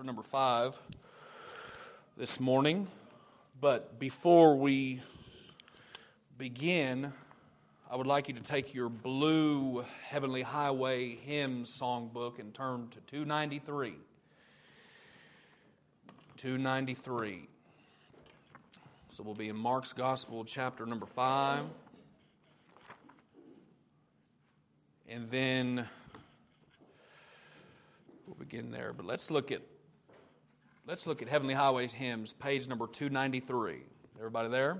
chapter number 5 this morning. But before we begin, I would like you to take your blue Heavenly Highway Hymns songbook and turn to 293. 293. So we'll be in Mark's Gospel, chapter number 5. And then we'll begin there, but let's look at Heavenly Highways Hymns, page number 293. Everybody there?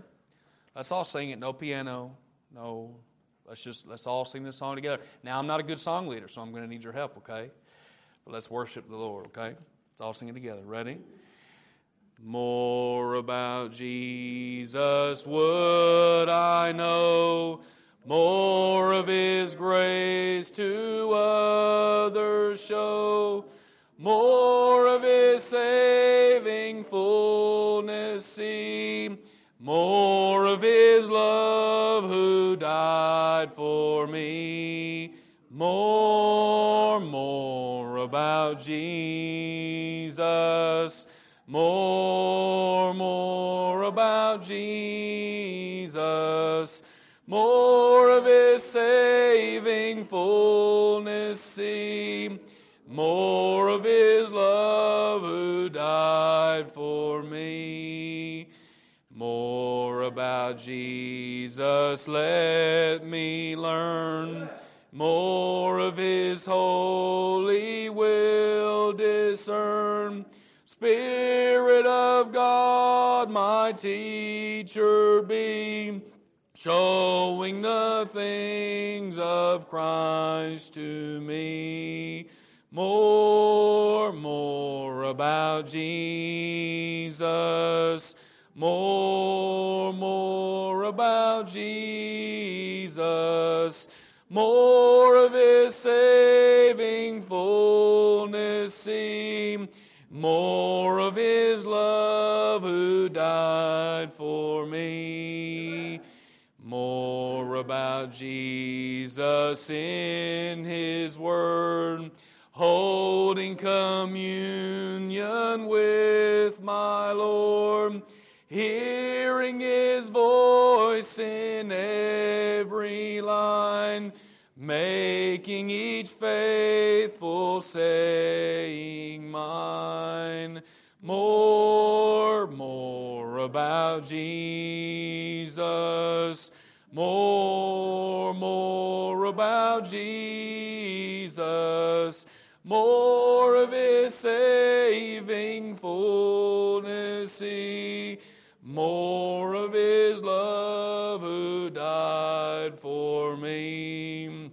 Let's all sing it. No piano. No. Let's all sing this song together. Now I'm not a good song leader, so I'm going to need your help, okay? But let's worship the Lord, okay? Let's all sing it together. Ready? More about Jesus would I know. More of His grace to others show, more of His saving fullness see, more of His love who died for me. More about Jesus. More about Jesus. More of His saving fullness see, more of His love who died for me. More about Jesus let me learn, more of His holy will discern. Spirit of God, my teacher be, showing the things of Christ to me. More about Jesus. More about Jesus. More of His saving fullness see. More of His love who died for me. More about Jesus in His Word, holding communion with my Lord, hearing His voice in every line, making each faithful saying mine. More about Jesus. More about Jesus. More of His saving fullness see. More of His love who died for me.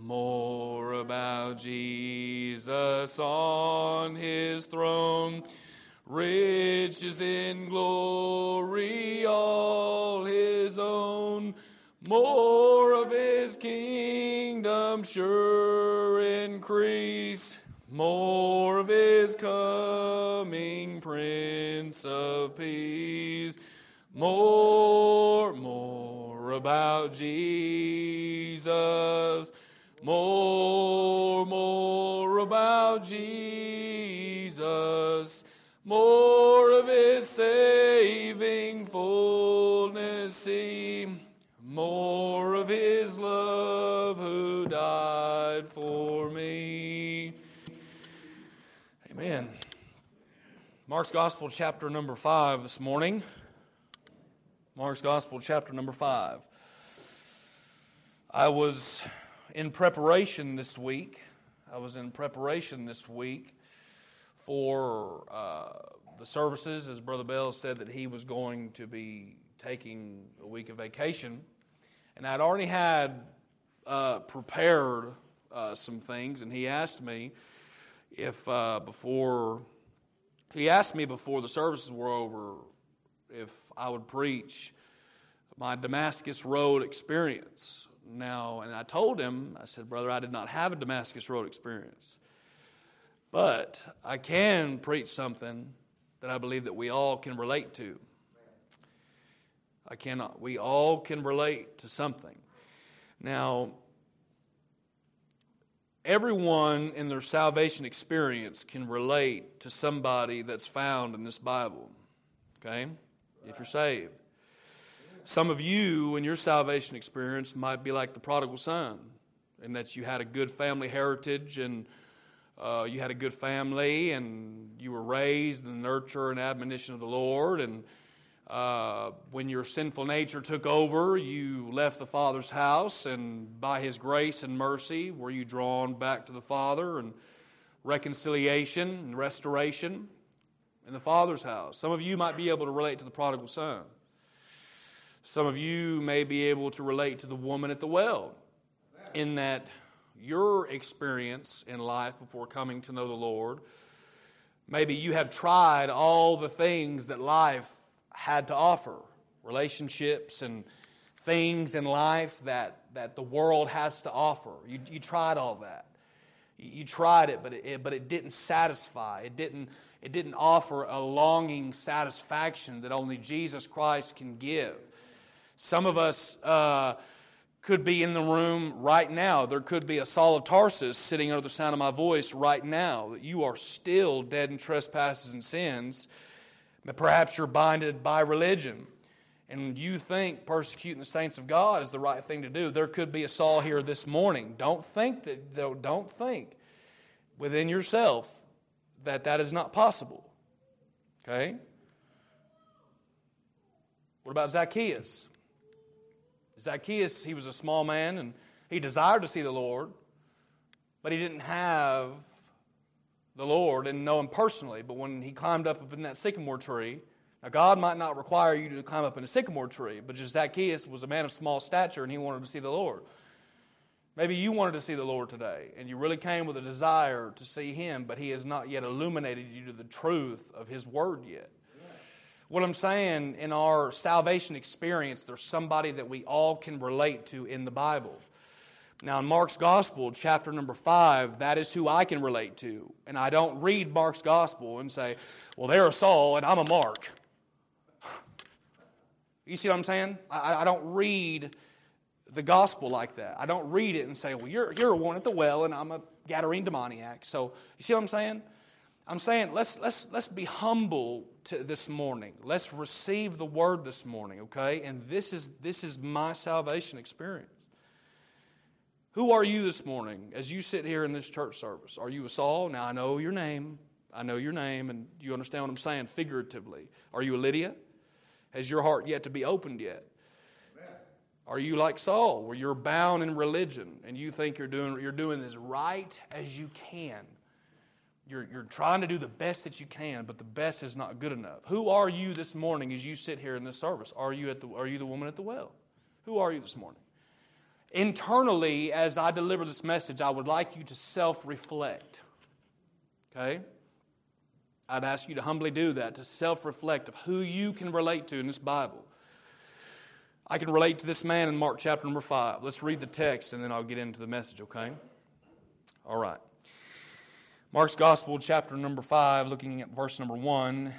More about Jesus on His throne. Riches in glory all His own, more of His kingdom sure increase, more of His coming Prince of Peace. More about Jesus. More about Jesus. More of His saving fullness see, more of His love who died for me. Amen. Mark's Gospel, chapter number 5 this morning. Mark's Gospel, chapter number 5. I was in preparation this week for the services, as Brother Bell said that he was going to be taking a week of vacation. And I'd already had prepared some things, and he asked me before the services were over, if I would preach my Damascus Road experience. Now, and I told him, I said, Brother, I did not have a Damascus Road experience. But I can preach something that I believe that we all can relate to. We all can relate to something. Now, Everyone in their salvation experience can relate to somebody that's found in this Bible, okay, if you're saved. Some of you in your salvation experience might be like the prodigal son, in that you had a good family heritage and you had a good family and you were raised in the nurture and admonition of the Lord, and when your sinful nature took over, you left the Father's house, and by His grace and mercy were you drawn back to the Father and reconciliation and restoration in the Father's house. Some of you might be able to relate to the prodigal son. Some of you may be able to relate to the woman at the well, in that your experience in life before coming to know the Lord, maybe you have tried all the things that life had to offer, relationships and things in life that the world has to offer. You tried all that. You tried it, but it didn't satisfy. It didn't offer a longing satisfaction that only Jesus Christ can give. Some of us could be in the room right now. There could be a Saul of Tarsus sitting under the sound of my voice right now. You are still dead in trespasses and sins. Perhaps you're binded by religion, and you think persecuting the saints of God is the right thing to do. There could be a Saul here this morning. Don't think within yourself that is not possible. Okay? What about Zacchaeus? Zacchaeus, he was a small man, and he desired to see the Lord, but he didn't have the Lord and know Him personally. But when he climbed up in that sycamore tree, now God might not require you to climb up in a sycamore tree, but just Zacchaeus was a man of small stature and he wanted to see the Lord. Maybe you wanted to see the Lord today and you really came with a desire to see Him, but He has not yet illuminated you to the truth of His Word yet. What I'm saying, in our salvation experience, there's somebody that we all can relate to in the Bible. Now, in Mark's Gospel, chapter number 5, that is who I can relate to. And I don't read Mark's Gospel and say, well, they're a Saul and I'm a Mark. You see what I'm saying? I don't read the Gospel like that. I don't read it and say, well, you're one at the well and I'm a Gadarene demoniac. So, you see what I'm saying? I'm saying let's be humble this morning. Let's receive the Word this morning, okay? And this is my salvation experience. Who are you this morning as you sit here in this church service? Are you a Saul? Now, I know your name. I know your name, and you understand what I'm saying figuratively. Are you a Lydia? Has your heart yet to be opened yet? Amen. Are you like Saul, where you're bound in religion, and you think you're doing as right as you can? You're trying to do the best that you can, but the best is not good enough. Who are you this morning as you sit here in this service? Are you the woman at the well? Who are you this morning? Internally, as I deliver this message, I would like you to self-reflect, okay? I'd ask you to humbly do that, to self-reflect of who you can relate to in this Bible. I can relate to this man in Mark chapter number 5. Let's read the text, and then I'll get into the message, okay? All right. Mark's Gospel, chapter number 5, looking at verse number 1.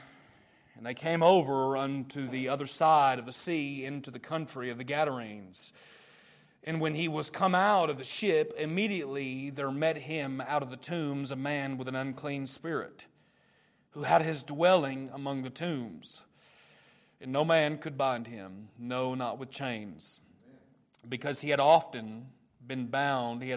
And they came over unto the other side of the sea into the country of the Gadarenes. And when he was come out of the ship, immediately there met him out of the tombs a man with an unclean spirit, who had his dwelling among the tombs. And no man could bind him, no, not with chains, because he had often been bound. He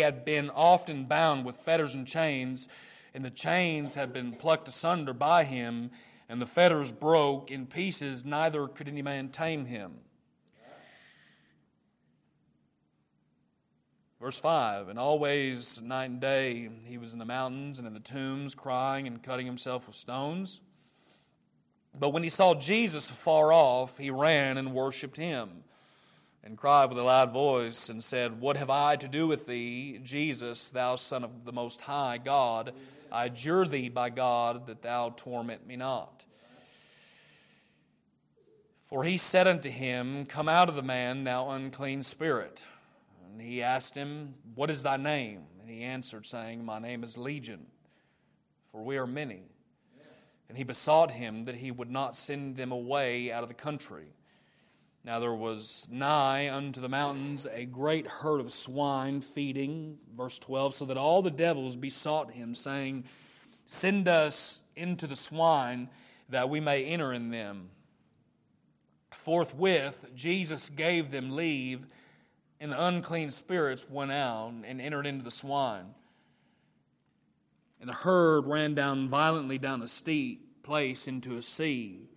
had been often bound with fetters and chains, and the chains had been plucked asunder by him, and the fetters broke in pieces, neither could any man tame him. Verse 5, and always night and day he was in the mountains and in the tombs, crying and cutting himself with stones. But when he saw Jesus afar off, he ran and worshipped him, and cried with a loud voice, and said, What have I to do with thee, Jesus, thou Son of the Most High God? I adjure thee by God that thou torment me not. For he said unto him, Come out of the man, thou unclean spirit. And he asked him, What is thy name? And he answered, saying, My name is Legion, for we are many. And he besought him that he would not send them away out of the country. Now there was nigh unto the mountains a great herd of swine feeding, verse 12, so that all the devils besought him, saying, Send us into the swine, that we may enter in them. Forthwith Jesus gave them leave, and the unclean spirits went out and entered into the swine. And the herd ran down violently down a steep place into a sea.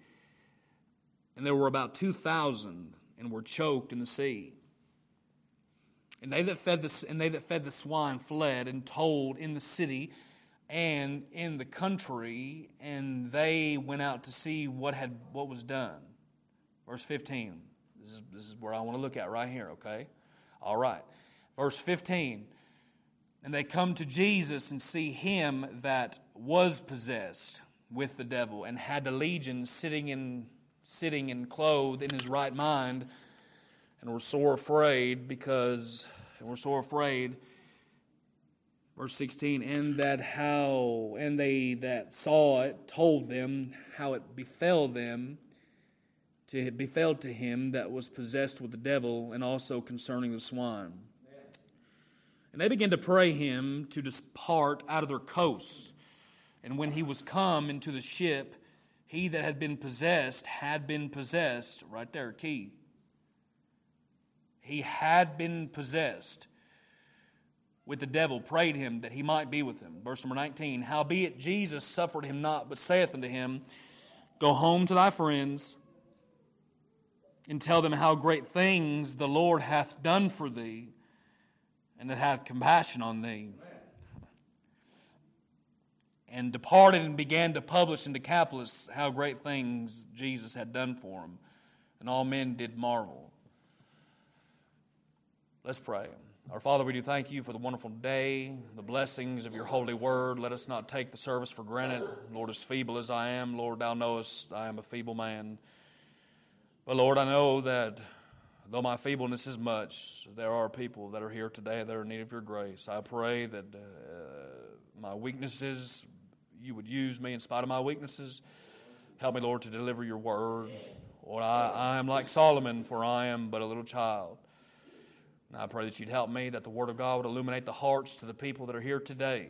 And there were about 2,000, and were choked in the sea. And they that fed the swine fled and told in the city and in the country, and they went out to see what was done. Verse 15. This is where I want to look at right here, okay? All right. Verse 15. And they come to Jesus and see him that was possessed with the devil and had the legion sitting and clothed in his right mind, and were sore afraid. Verse 16, and they that saw it told them how it befell them. It befell to him that was possessed with the devil, and also concerning the swine. Amen. And they began to pray him to depart out of their coasts. And when he was come into the ship, he that had been possessed, right there, key. He had been possessed with the devil, prayed him that he might be with him. Verse number 19, Howbeit Jesus suffered him not, but saith unto him, Go home to thy friends, and tell them how great things the Lord hath done for thee, and that hath compassion on thee. And departed and began to publish in Decapolis how great things Jesus had done for him. And all men did marvel. Let's pray. Our Father, we do thank you for the wonderful day, the blessings of your holy word. Let us not take the service for granted. Lord, as feeble as I am, Lord, thou knowest I am a feeble man. But Lord, I know that though my feebleness is much, there are people that are here today that are in need of your grace. I pray that my weaknesses, you would use me in spite of my weaknesses. Help me, Lord, to deliver your word. Lord, I am like Solomon, for I am but a little child. And I pray that you'd help me, that the word of God would illuminate the hearts to the people that are here today,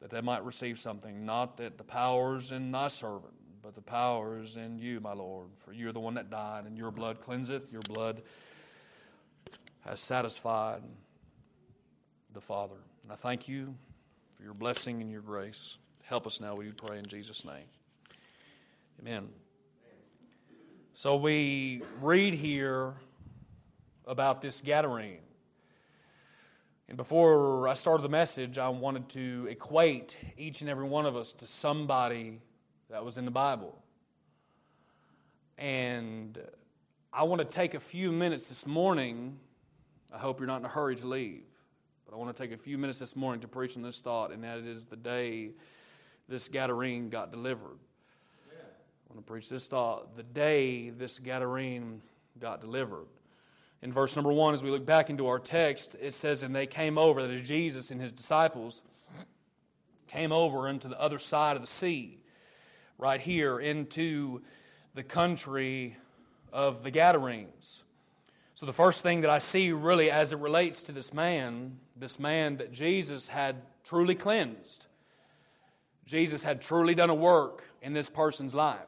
that they might receive something, not that the powers in thy servant, but the power is in you, my Lord, for you are the one that died, and your blood cleanseth, your blood has satisfied the Father. And I thank you for your blessing and your grace. Help us now, we pray in Jesus' name. Amen. So we read here about this Gadarene. And before I started the message, I wanted to equate each and every one of us to somebody that was in the Bible. And I want to take a few minutes this morning. I hope you're not in a hurry to leave, but I want to take a few minutes this morning to preach on this thought, and that is the day this Gadarene got delivered. Yeah. I want to preach this thought, the day this Gadarene got delivered. In verse number 1, as we look back into our text, it says, And they came over, that is Jesus and his disciples, came over into the other side of the sea. Right here into the country of the Gadarenes. So the first thing that I see really as it relates to this man that Jesus had truly cleansed. Jesus had truly done a work in this person's life.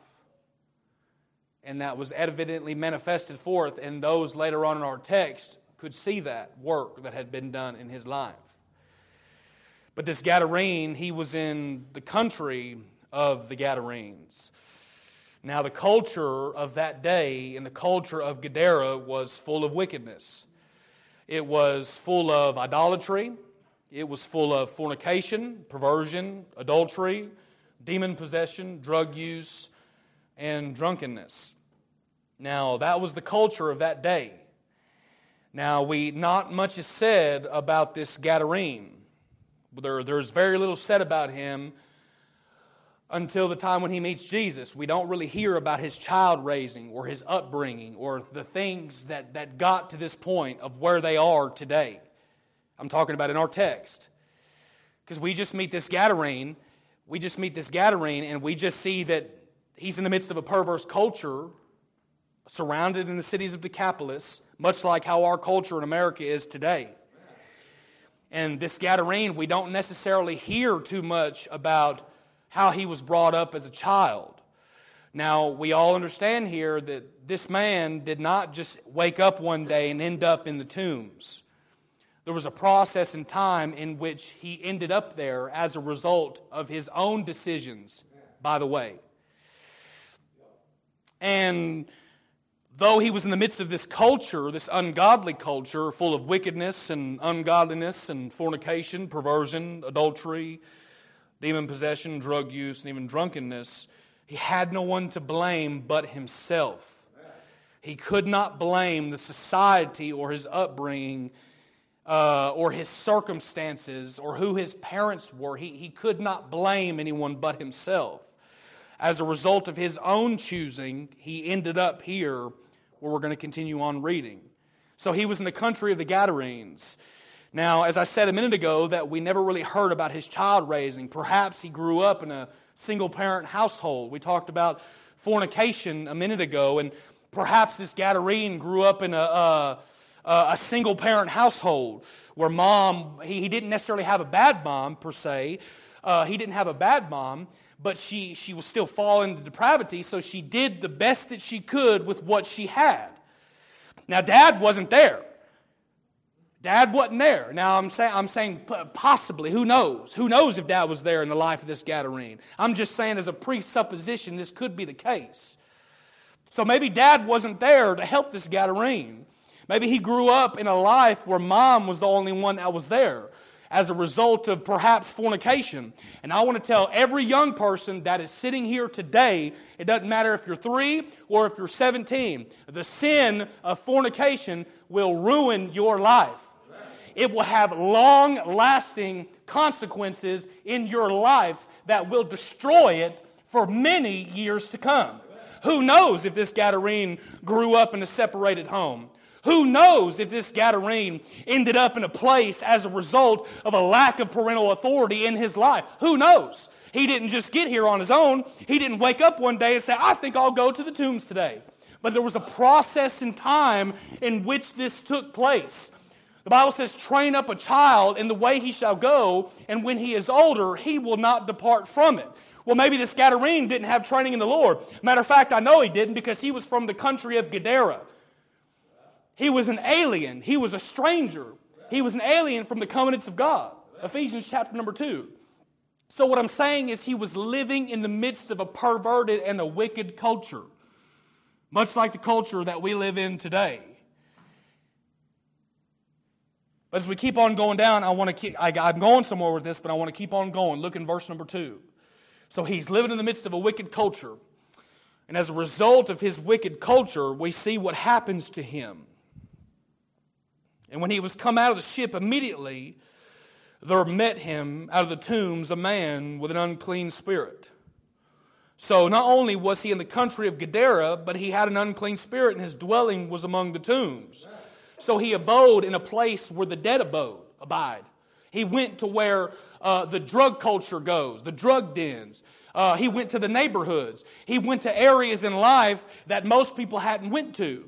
And that was evidently manifested forth, and those later on in our text could see that work that had been done in his life. But this Gadarene, he was in the country of the Gadarenes. Now the culture of that day and the culture of Gadara was full of wickedness. It was full of idolatry. It was full of fornication, perversion, adultery, demon possession, drug use, and drunkenness. Now that was the culture of that day. Now not much is said about this Gadarene. There's very little said about him until the time when he meets Jesus. We don't really hear about his child raising or his upbringing or the things that got to this point of where they are today. I'm talking about in our text. Because we just meet this Gadarene. And we just see that he's in the midst of a perverse culture, a surrounded in the cities of Decapolis, much like how our culture in America is today. And this Gadarene, we don't necessarily hear too much about how he was brought up as a child. Now, we all understand here that this man did not just wake up one day and end up in the tombs. There was a process and time in which he ended up there as a result of his own decisions, by the way. And though he was in the midst of this culture, this ungodly culture, full of wickedness and ungodliness and fornication, perversion, adultery, demon possession, drug use, and even drunkenness, he had no one to blame but himself. He could not blame the society or his upbringing or his circumstances or who his parents were. He could not blame anyone but himself. As a result of his own choosing, he ended up here where we're going to continue on reading. So he was in the country of the Gadarenes. Now, as I said a minute ago, that we never really heard about his child raising. Perhaps he grew up in a single-parent household. We talked about fornication a minute ago, and perhaps this Gadarene grew up in a single-parent household where mom, he didn't necessarily have a bad mom, per se. He didn't have a bad mom, but she was still falling into depravity, so she did the best that she could with what she had. Now, Dad wasn't there. Dad wasn't there. Now, I'm saying possibly, who knows? Who knows if Dad was there in the life of this Gadarene? I'm just saying as a presupposition, this could be the case. So maybe Dad wasn't there to help this Gadarene. Maybe he grew up in a life where Mom was the only one that was there as a result of perhaps fornication. And I want to tell every young person that is sitting here today, it doesn't matter if you're 3 or if you're 17, the sin of fornication will ruin your life. It will have long-lasting consequences in your life that will destroy it for many years to come. Who knows if this Gadarene grew up in a separated home? Who knows if this Gadarene ended up in a place as a result of a lack of parental authority in his life? Who knows? He didn't just get here on his own. He didn't wake up one day and say, I think I'll go to the tombs today. But there was a process and time in which this took place. The Bible says, train up a child in the way he shall go, and when he is older, he will not depart from it. Well, maybe this Gadarene didn't have training in the Lord. Matter of fact, I know he didn't because he was from the country of Gadara. He was an alien. He was a stranger. He was an alien from the covenants of God. Ephesians chapter number 2. So what I'm saying is he was living in the midst of a perverted and a wicked culture, much like the culture that we live in today. But as we keep on going down, I'm going somewhere with this, but I want to keep on going. Look in verse number 2. So he's living in the midst of a wicked culture. And as a result of his wicked culture, we see what happens to him. And when he was come out of the ship, immediately there met him out of the tombs a man with an unclean spirit. So not only was he in the country of Gadara, but he had an unclean spirit, and his dwelling was among the tombs. So he abode in a place where the dead abide. He went to where the drug culture goes, the drug dens. He went to the neighborhoods. He went to areas in life that most people hadn't went to.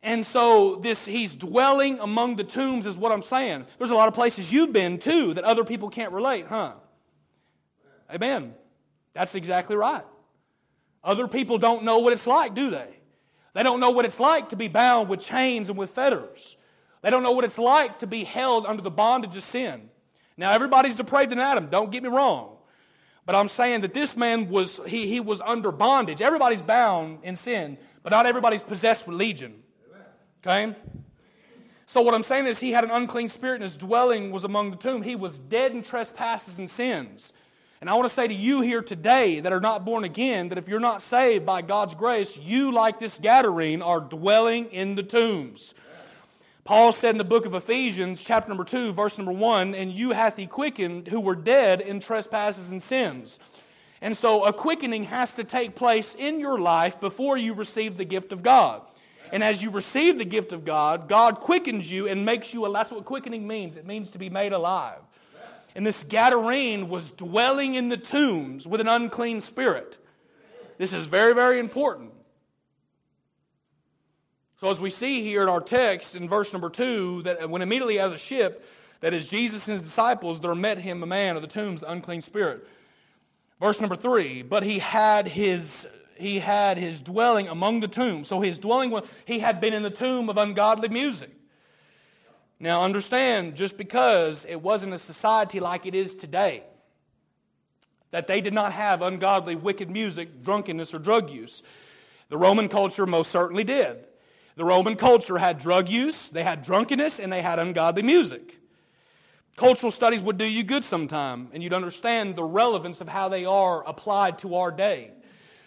And so he's dwelling among the tombs is what I'm saying. There's a lot of places you've been to that other people can't relate, huh? Amen. That's exactly right. Other people don't know what it's like, do they? They don't know what it's like to be bound with chains and with fetters. They don't know what it's like to be held under the bondage of sin. Now, everybody's depraved in Adam. Don't get me wrong. But I'm saying that this man was, he was under bondage. Everybody's bound in sin, but not everybody's possessed with legion. Okay? So what I'm saying is he had an unclean spirit, and his dwelling was among the tomb. He was dead in trespasses and sins. And I want to say to you here today that are not born again, that if you're not saved by God's grace, you, like this Gadarene, are dwelling in the tombs. Paul said in the book of Ephesians, chapter number 2, verse number 1, and you hath he quickened who were dead in trespasses and sins. And so a quickening has to take place in your life before you receive the gift of God. And as you receive the gift of God, God quickens you and makes you alive. That's what quickening means. It means to be made alive. And this Gadarene was dwelling in the tombs with an unclean spirit. This is very, very important. So as we see here in our text in verse number 2, that when immediately out of the ship, that is Jesus and his disciples, there met him a man of the tombs, the unclean spirit. Verse number 3, but he had his dwelling among the tombs. So his dwelling was, he had been in the tomb of ungodly music. Now understand, just because it wasn't a society like it is today, that they did not have ungodly, wicked music, drunkenness, or drug use. The Roman culture most certainly did. The Roman culture had drug use, they had drunkenness, and they had ungodly music. Cultural studies would do you good sometime, and you'd understand the relevance of how they are applied to our day.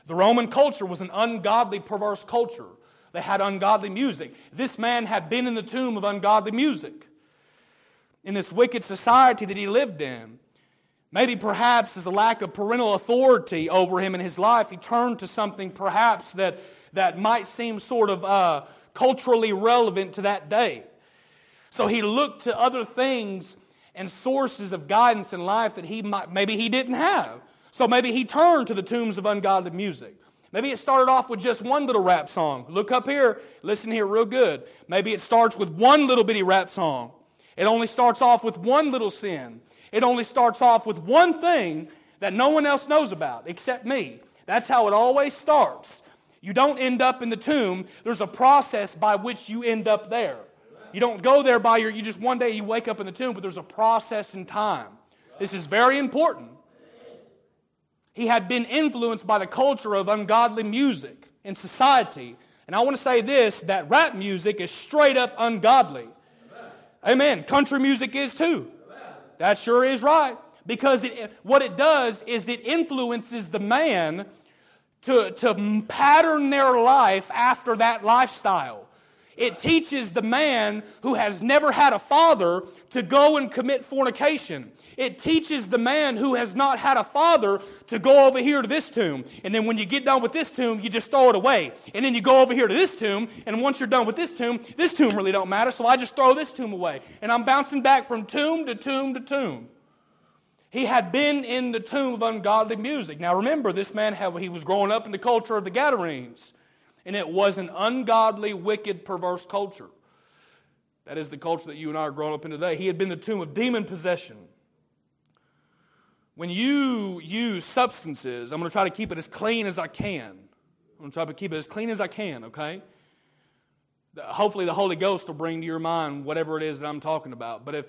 The Roman culture was an ungodly, perverse culture. They had ungodly music. This man had been in the tomb of ungodly music. In this wicked society that he lived in, maybe perhaps as a lack of parental authority over him in his life, he turned to something perhaps that might seem sort of culturally relevant to that day. So he looked to other things and sources of guidance in life that maybe he didn't have. So maybe he turned to the tombs of ungodly music. Maybe it started off with just one little rap song. Look up here, listen here real good. Maybe it starts with one little bitty rap song. It only starts off with one little sin. It only starts off with one thing that no one else knows about except me. That's how it always starts. You don't end up in the tomb. There's a process by which you end up there. You don't go there you just one day you wake up in the tomb, but there's a process in time. This is very important. He had been influenced by the culture of ungodly music in society. And I want to say this, that rap music is straight up ungodly. Amen. Country music is too. That sure is right. Because what it does is it influences the man to pattern their life after that lifestyle. It teaches the man who has never had a father to go and commit fornication. It teaches the man who has not had a father to go over here to this tomb. And then when you get done with this tomb, you just throw it away. And then you go over here to this tomb, and once you're done with this tomb really don't matter, so I just throw this tomb away. And I'm bouncing back from tomb to tomb to tomb. He had been in the tomb of ungodly music. Now remember, this man, he was growing up in the culture of the Gadarenes. And it was an ungodly, wicked, perverse culture. That is the culture that you and I are growing up in today. He had been the tomb of demon possession. When you use substances, I'm going to try to keep it as clean as I can. I'm going to try to keep it as clean as I can, okay? Hopefully the Holy Ghost will bring to your mind whatever it is that I'm talking about. But if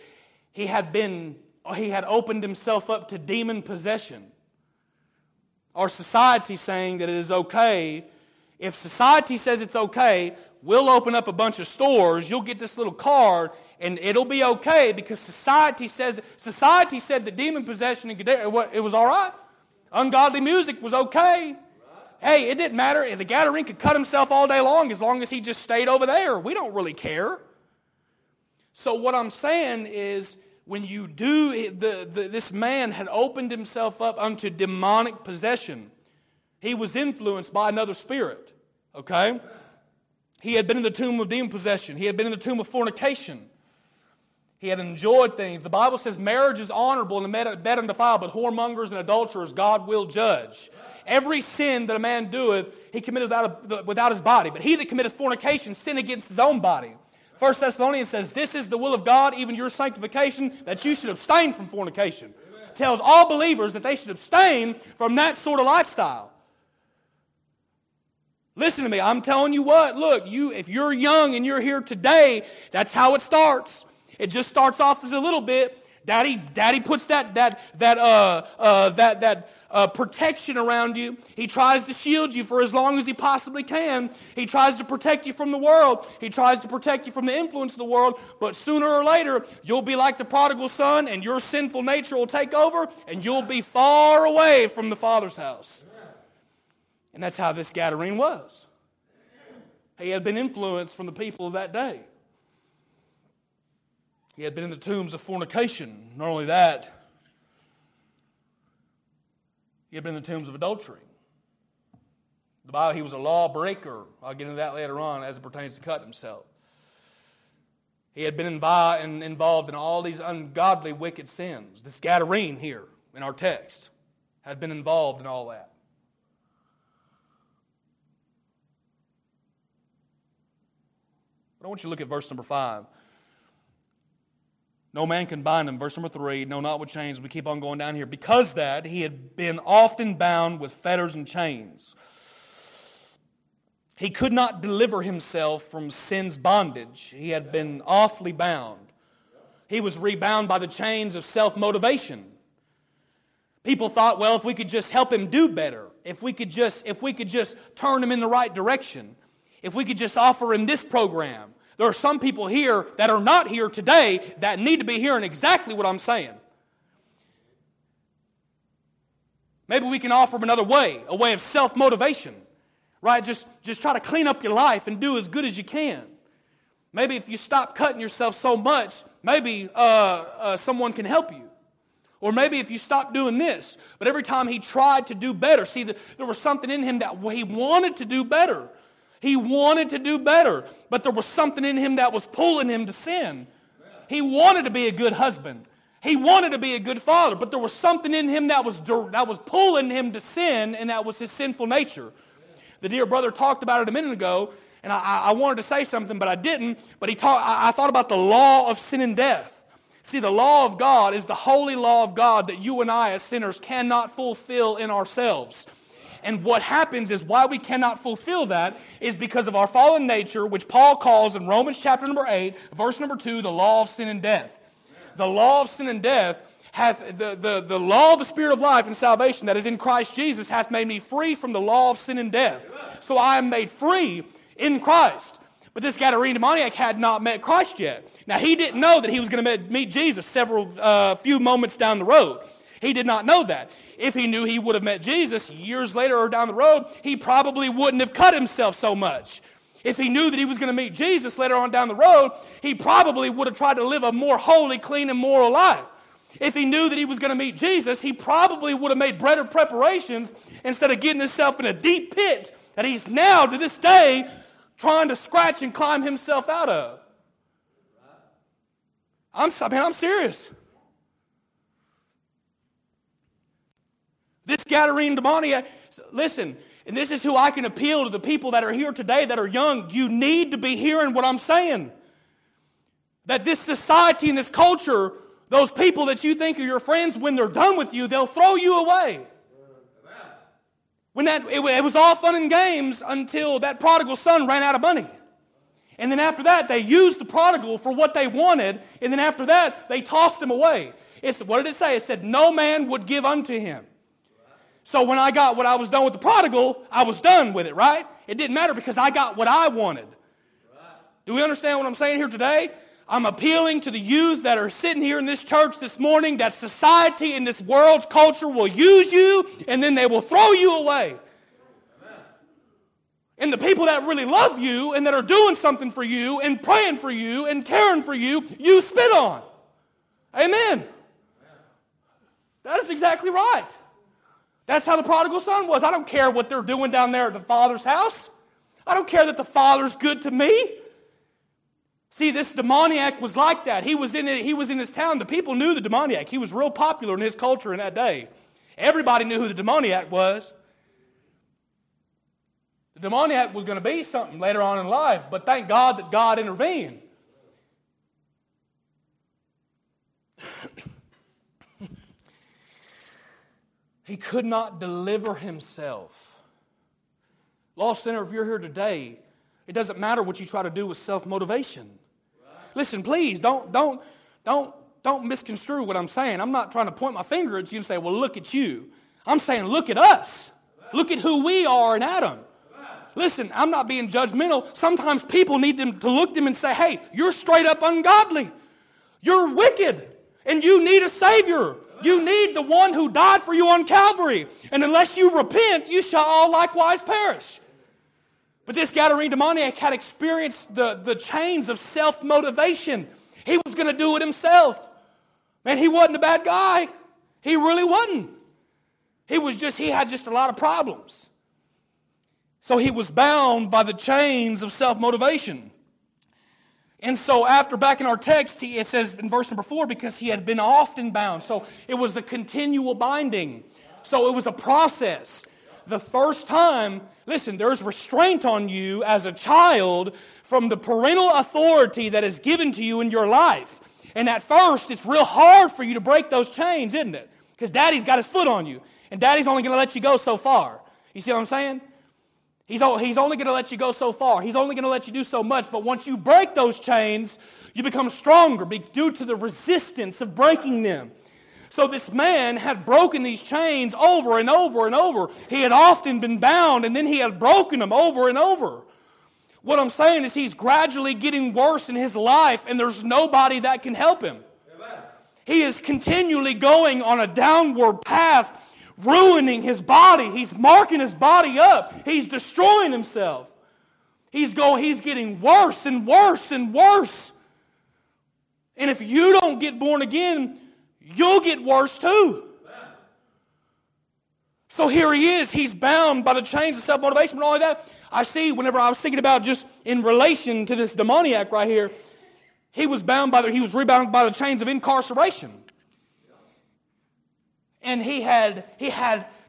he had opened himself up to demon possession, our society saying that it is okay. If society says it's okay, we'll open up a bunch of stores, you'll get this little card, and it'll be okay because society said the demon possession in Gadara, it was all right. Ungodly music was okay. Hey, it didn't matter. If the Gadarene could cut himself all day long as he just stayed over there. We don't really care. So what I'm saying is when you do, this man had opened himself up unto demonic possession. He was influenced by another spirit, okay? He had been in the tomb of demon possession. He had been in the tomb of fornication. He had enjoyed things. The Bible says marriage is honorable and bed undefiled, but whoremongers and adulterers God will judge. Every sin that a man doeth, he committeth without his body. But he that committeth fornication sin against his own body. 1 Thessalonians says, this is the will of God, even your sanctification, that you should abstain from fornication. It tells all believers that they should abstain from that sort of lifestyle. Listen to me, I'm telling you what, look, if you're young and you're here today, that's how it starts. It just starts off as a little bit. Daddy puts that protection around you. He tries to shield you for as long as he possibly can. He tries to protect you from the world. He tries to protect you from the influence of the world. But sooner or later, you'll be like the prodigal son and your sinful nature will take over and you'll be far away from the Father's house. And that's how this Gadarene was. He had been influenced from the people of that day. He had been in the tombs of fornication. Not only that, he had been in the tombs of adultery. The Bible, he was a lawbreaker. I'll get into that later on as it pertains to cutting himself. He had been involved in all these ungodly, wicked sins. This Gadarene here in our text had been involved in all that. But I want you to look at verse number 5. No man can bind him. Verse number 3, no, not with chains. We keep on going down here. Because that he had been often bound with fetters and chains. He could not deliver himself from sin's bondage. He had been awfully bound. He was rebound by the chains of self-motivation. People thought, well, if we could just help him do better, if we could just turn him in the right direction, if we could just offer him this program. There are some people here that are not here today that need to be hearing exactly what I'm saying. Maybe we can offer them another way, a way of self-motivation, right? Just try to clean up your life and do as good as you can. Maybe if you stop cutting yourself so much, maybe someone can help you. Or maybe if you stop doing this. But every time he tried to do better, see, there was something in him that he wanted to do better. He wanted to do better, but there was something in him that was pulling him to sin. He wanted to be a good husband. He wanted to be a good father, but there was something in him that was pulling him to sin, and that was his sinful nature. The dear brother talked about it a minute ago, and I wanted to say something, but I didn't. But I thought about the law of sin and death. See, the law of God is the holy law of God that you and I as sinners cannot fulfill in ourselves. And what happens is why we cannot fulfill that is because of our fallen nature, which Paul calls in Romans chapter number 8, verse number 2, the law of sin and death. The law of sin and death hath the law of the Spirit of life and salvation that is in Christ Jesus hath made me free from the law of sin and death. So I am made free in Christ. But this Gadarene demoniac had not met Christ yet. Now he didn't know that he was going to meet Jesus few moments down the road. He did not know that. If he knew he would have met Jesus years later or down the road, he probably wouldn't have cut himself so much. If he knew that he was going to meet Jesus later on down the road, he probably would have tried to live a more holy, clean, and moral life. If he knew that he was going to meet Jesus, he probably would have made better preparations instead of getting himself in a deep pit that he's now, to this day, trying to scratch and climb himself out of. I'm serious. This Gadarene demoniac, listen, and this is who I can appeal to the people that are here today that are young. You need to be hearing what I'm saying. That this society and this culture, those people that you think are your friends, when they're done with you, they'll throw you away. When it was all fun and games until that prodigal son ran out of money. And then after that, they used the prodigal for what they wanted. And then after that, they tossed him away. What did it say? It said, no man would give unto him. So when I got what I was done with the prodigal, I was done with it, right? It didn't matter because I got what I wanted. Right. Do we understand what I'm saying here today? I'm appealing to the youth that are sitting here in this church this morning that society and this world's culture will use you and then they will throw you away. Amen. And the people that really love you and that are doing something for you and praying for you and caring for you, you spit on. Amen. Amen. That is exactly right. That's how the prodigal son was. I don't care what they're doing down there at the father's house. I don't care that the father's good to me. See, this demoniac was like that. He was in his town. The people knew the demoniac. He was real popular in his culture in that day. Everybody knew who the demoniac was. The demoniac was going to be something later on in life, but thank God that God intervened. He could not deliver himself. Lost sinner, if you're here today, it doesn't matter what you try to do with self-motivation. Right. Listen, please, don't misconstrue what I'm saying. I'm not trying to point my finger at you and say, well, look at you. I'm saying, look at us. Right. Look at who we are in Adam. Right. Listen, I'm not being judgmental. Sometimes people need them to look at them and say, hey, you're straight up ungodly. You're wicked. And you need a Savior. You need the one who died for you on Calvary. And unless you repent, you shall all likewise perish. But this Gadarene demoniac had experienced the chains of self-motivation. He was going to do it himself. Man, he wasn't a bad guy. He really wasn't. He had just a lot of problems. So he was bound by the chains of self-motivation. And so after, back in our text, it says in verse number 4, because he had been often bound. So it was a continual binding. So it was a process. the first time, listen, there's restraint on you as a child from the parental authority that is given to you in your life. And at first, it's real hard for you to break those chains, isn't it? Because Daddy's got his foot on you. And Daddy's only going to let you go so far. You see what I'm saying? He's only going to let you go so far. He's only going to let you do so much. But once you break those chains, you become stronger due to the resistance of breaking them. So this man had broken these chains over and over and over. He had often been bound, and then he had broken them over and over. What I'm saying is he's gradually getting worse in his life, and there's nobody that can help him. Amen. He is continually going on a downward path, ruining his body. He's marking his body up. He's destroying himself. He's getting worse and worse and worse. And if you don't get born again, you'll get worse too. Amen. So here he is. He's bound by the chains of self-motivation, but all of that. I see whenever I was thinking about just in relation to this demoniac right here, he was rebound by the chains of incarceration. And he had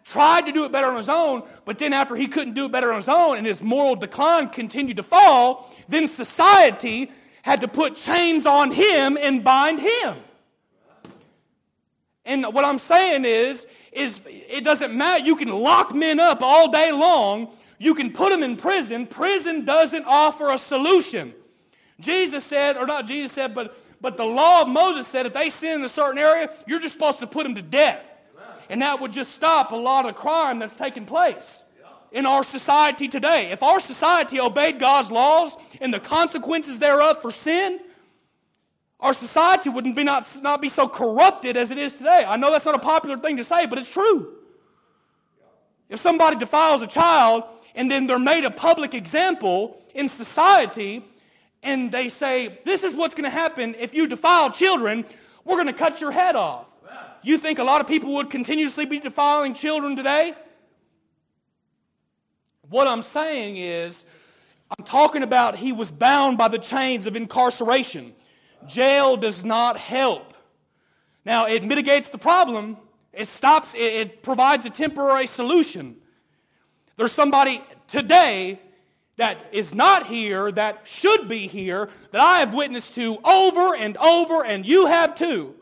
tried to do it better on his own, but then after he couldn't do it better on his own and his moral decline continued to fall, then society had to put chains on him and bind him. And what I'm saying is it doesn't matter. You can lock men up all day long. You can put them in prison. Prison doesn't offer a solution. But the law of Moses said if they sin in a certain area, you're just supposed to put them to death. And that would just stop a lot of crime that's taking place in our society today. If our society obeyed God's laws and the consequences thereof for sin, our society wouldn't be not be so corrupted as it is today. I know that's not a popular thing to say, but it's true. If somebody defiles a child, and then they're made a public example in society, and they say, this is what's going to happen if you defile children, we're going to cut your head off. You think a lot of people would continuously be defiling children today? What I'm saying is, I'm talking about he was bound by the chains of incarceration. Jail does not help. Now, it mitigates the problem. It provides a temporary solution. There's somebody today that is not here, that should be here, that I have witnessed to over and over, and you have too.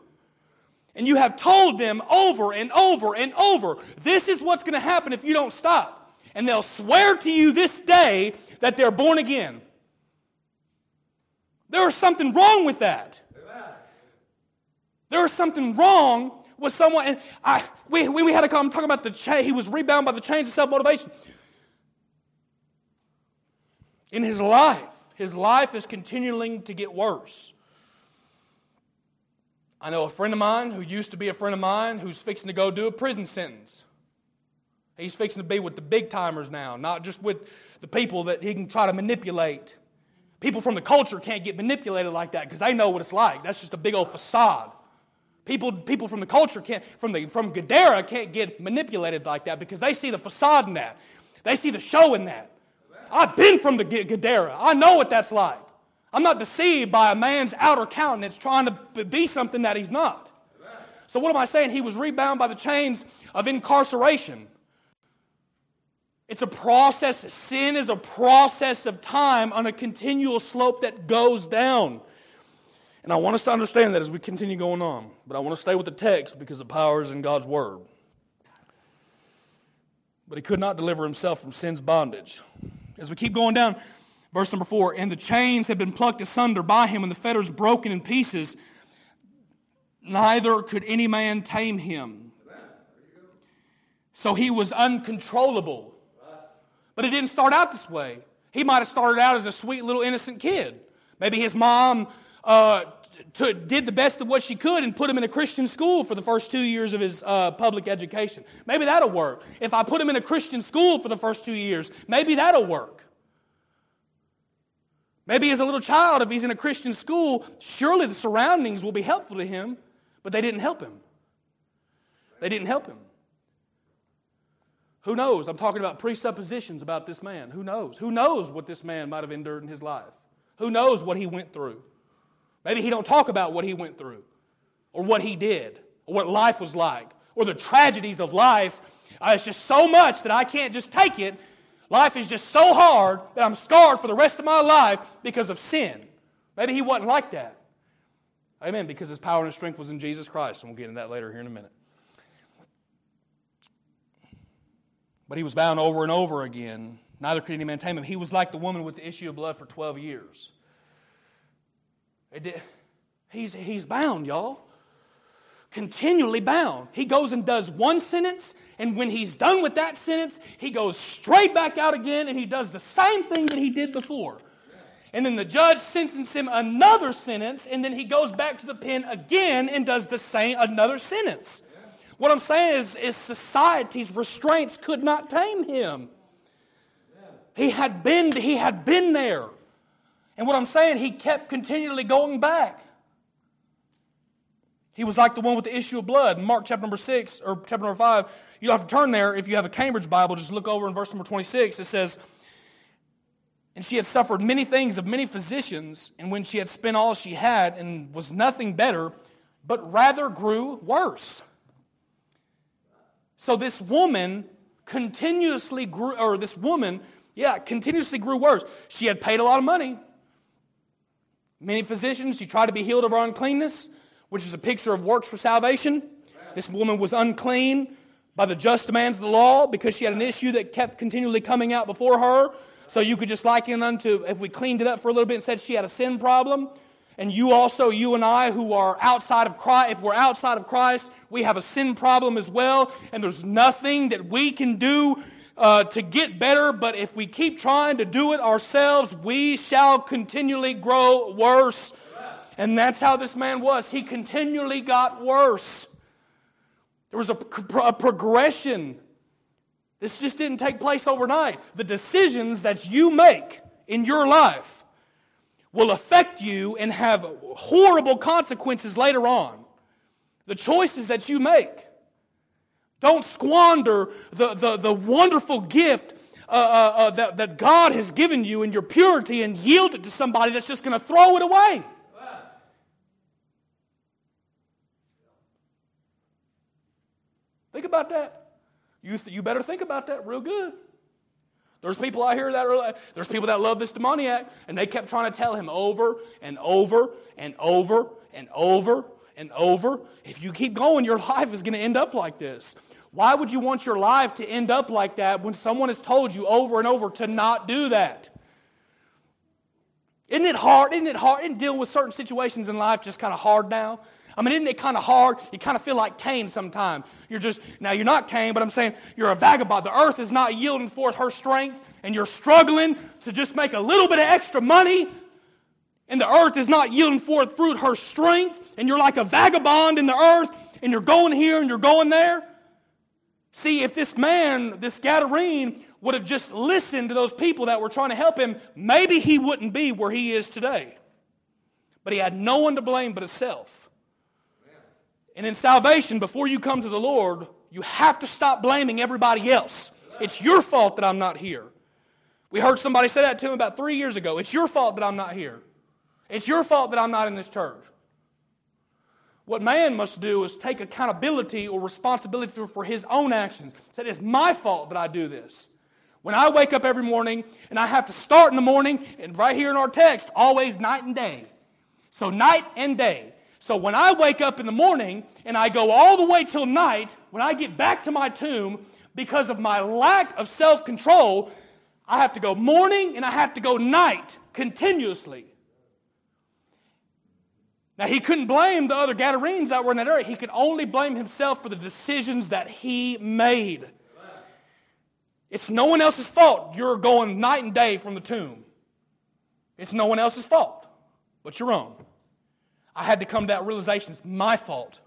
And you have told them over and over and over, this is what's going to happen if you don't stop. And they'll swear to you this day that they're born again. There is something wrong with that. There is something wrong with someone, and we had a call. I'm talking about the chain. He was rebound by the chains of self-motivation. In his life is continuing to get worse. I know a friend of mine who used to be a friend of mine who's fixing to go do a prison sentence. He's fixing to be with the big timers now, not just with the people that he can try to manipulate. People from the culture can't get manipulated like that because they know what it's like. That's just a big old facade. People from the culture from Gadara can't get manipulated like that because they see the facade in that. They see the show in that. I've been from the Gadara. I know what that's like. I'm not deceived by a man's outer countenance trying to be something that he's not. So what am I saying? He was rebound by the chains of incarceration. It's a process. Sin is a process of time on a continual slope that goes down. And I want us to understand that as we continue going on. But I want to stay with the text because the power is in God's Word. But he could not deliver himself from sin's bondage. As we keep going down, verse number 4, and the chains had been plucked asunder by him, and the fetters broken in pieces. Neither could any man tame him. So he was uncontrollable. But it didn't start out this way. He might have started out as a sweet little innocent kid. Maybe his mom did the best of what she could and put him in a Christian school for the first 2 years of his public education. Maybe that'll work. If I put him in a Christian school for the first 2 years, maybe that'll work. Maybe as a little child, if he's in a Christian school, surely the surroundings will be helpful to him, but they didn't help him. They didn't help him. Who knows? I'm talking about presuppositions about this man. Who knows? Who knows what this man might have endured in his life? Who knows what he went through? Maybe he don't talk about what he went through or what he did or what life was like or the tragedies of life It's just so much that I can't just take it. Life is just so hard that I'm scarred for the rest of my life because of sin. Maybe he wasn't like that. Amen, because his power and his strength was in Jesus Christ. And we'll get into that later here in a minute. But he was bound over and over again. Neither could any man tame him. He was like the woman with the issue of blood for 12 years. He's bound, y'all. Continually bound. He goes and does one sentence, and when he's done with that sentence, he goes straight back out again, and he does the same thing that he did before. And then the judge sentences him another sentence, and then he goes back to the pen again and does the same another sentence. What I'm saying is society's restraints could not tame him. He had been there. And what I'm saying, he kept continually going back. He was like the one with the issue of blood. Mark chapter number 6, or chapter number 5, you don't have to turn there. If you have a Cambridge Bible, just look over in verse number 26. It says, and she had suffered many things of many physicians, and when she had spent all she had and was nothing better, but rather grew worse. So this woman continuously grew worse. She had paid a lot of money. Many physicians, she tried to be healed of her uncleanness, which is a picture of works for salvation. This woman was unclean by the just demands of the law because she had an issue that kept continually coming out before her. So you could just liken unto, if we cleaned it up for a little bit and said she had a sin problem, and you and I who are outside of Christ, if we're outside of Christ, we have a sin problem as well, and there's nothing that we can do to get better, but if we keep trying to do it ourselves, we shall continually grow worse. And that's how this man was. He continually got worse. There was a progression. This just didn't take place overnight. The decisions that you make in your life will affect you and have horrible consequences later on. The choices that you make. Don't squander the wonderful gift that God has given you in your purity and yield it to somebody that's just going to throw it away. Think about that. You better think about that real good. There's people out here there's people that love this demoniac, and they kept trying to tell him over and over and over and over and over. If you keep going, your life is going to end up like this. Why would you want your life to end up like that when someone has told you over and over to not do that? Isn't it hard? Isn't dealing with certain situations in life just kind of hard now? I mean, isn't it kind of hard? You kind of feel like Cain sometimes. You're not Cain, but I'm saying you're a vagabond. The earth is not yielding forth her strength, and you're struggling to just make a little bit of extra money, and the earth is not yielding forth fruit her strength, and you're like a vagabond in the earth, and you're going here and you're going there. See, if this man, this Gadarene, would have just listened to those people that were trying to help him, maybe he wouldn't be where he is today. But he had no one to blame but himself. And in salvation, before you come to the Lord, you have to stop blaming everybody else. It's your fault that I'm not here. We heard somebody say that to him about 3 years ago. It's your fault that I'm not here. It's your fault that I'm not in this church. What man must do is take accountability or responsibility for his own actions. Say, it's my fault that I do this. When I wake up every morning, and I have to start in the morning, and right here in our text, always night and day. So night and day. So when I wake up in the morning and I go all the way till night, when I get back to my tomb, because of my lack of self-control, I have to go morning and I have to go night continuously. Now, he couldn't blame the other Gadarenes that were in that area. He could only blame himself for the decisions that he made. It's no one else's fault you're going night and day from the tomb. It's no one else's fault but your own. I had to come to that realization. It's my fault.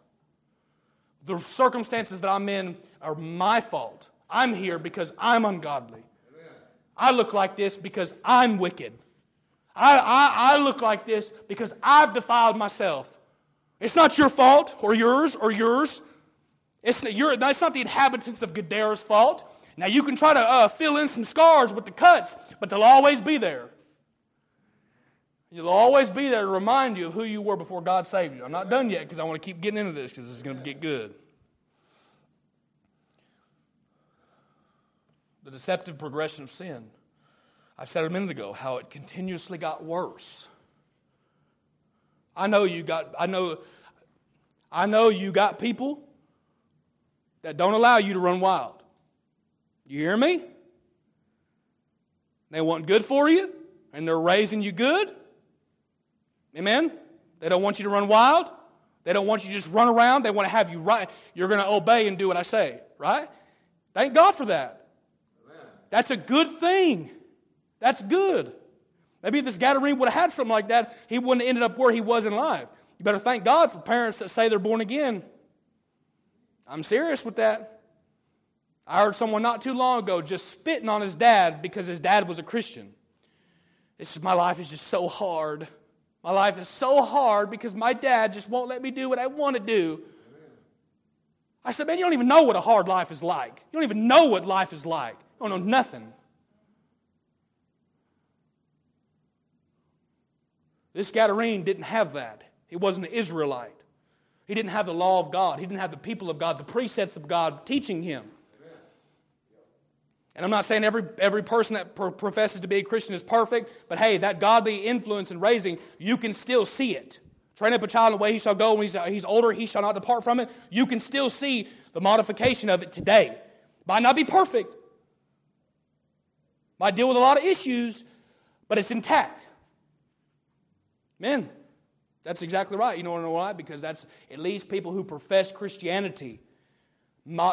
The circumstances that I'm in are my fault. I'm here because I'm ungodly. Amen. I look like this because I'm wicked. I look like this because I've defiled myself. It's not your fault or yours or yours. It's not the inhabitants of Gadara's fault. Now you can try to fill in some scars with the cuts, but they'll always be there. You'll always be there to remind you of who you were before God saved you. I'm not done yet because I want to keep getting into this because it's going to get good. the deceptive progression of sin. I said a minute ago how it continuously got worse. I know you got people that don't allow you to run wild. You hear me? They want good for you, and they're raising you good. Amen? They don't want you to run wild. They don't want you to just run around. They want to have you right. You're going to obey and do what I say, right? Thank God for that. Amen. That's a good thing. That's good. Maybe if this Gadarene would have had something like that, he wouldn't have ended up where he was in life. You better thank God for parents that say they're born again. I'm serious with that. I heard someone not too long ago just spitting on his dad because his dad was a Christian. This is, my life is just so hard. My life is so hard because my dad just won't let me do what I want to do. I said, man, you don't even know what a hard life is like. You don't even know what life is like. You don't know nothing. This Gadarene didn't have that. He wasn't an Israelite. He didn't have the law of God. He didn't have the people of God, the precepts of God teaching him. And I'm not saying every person that professes to be a Christian is perfect, but hey, that godly influence and raising, you can still see it. Train up a child in the way he shall go. When he's older, he shall not depart from it. You can still see the modification of it today. Might not be perfect. Might deal with a lot of issues, but it's intact. Man, that's exactly right. You know why? Because that's at least people who profess Christianity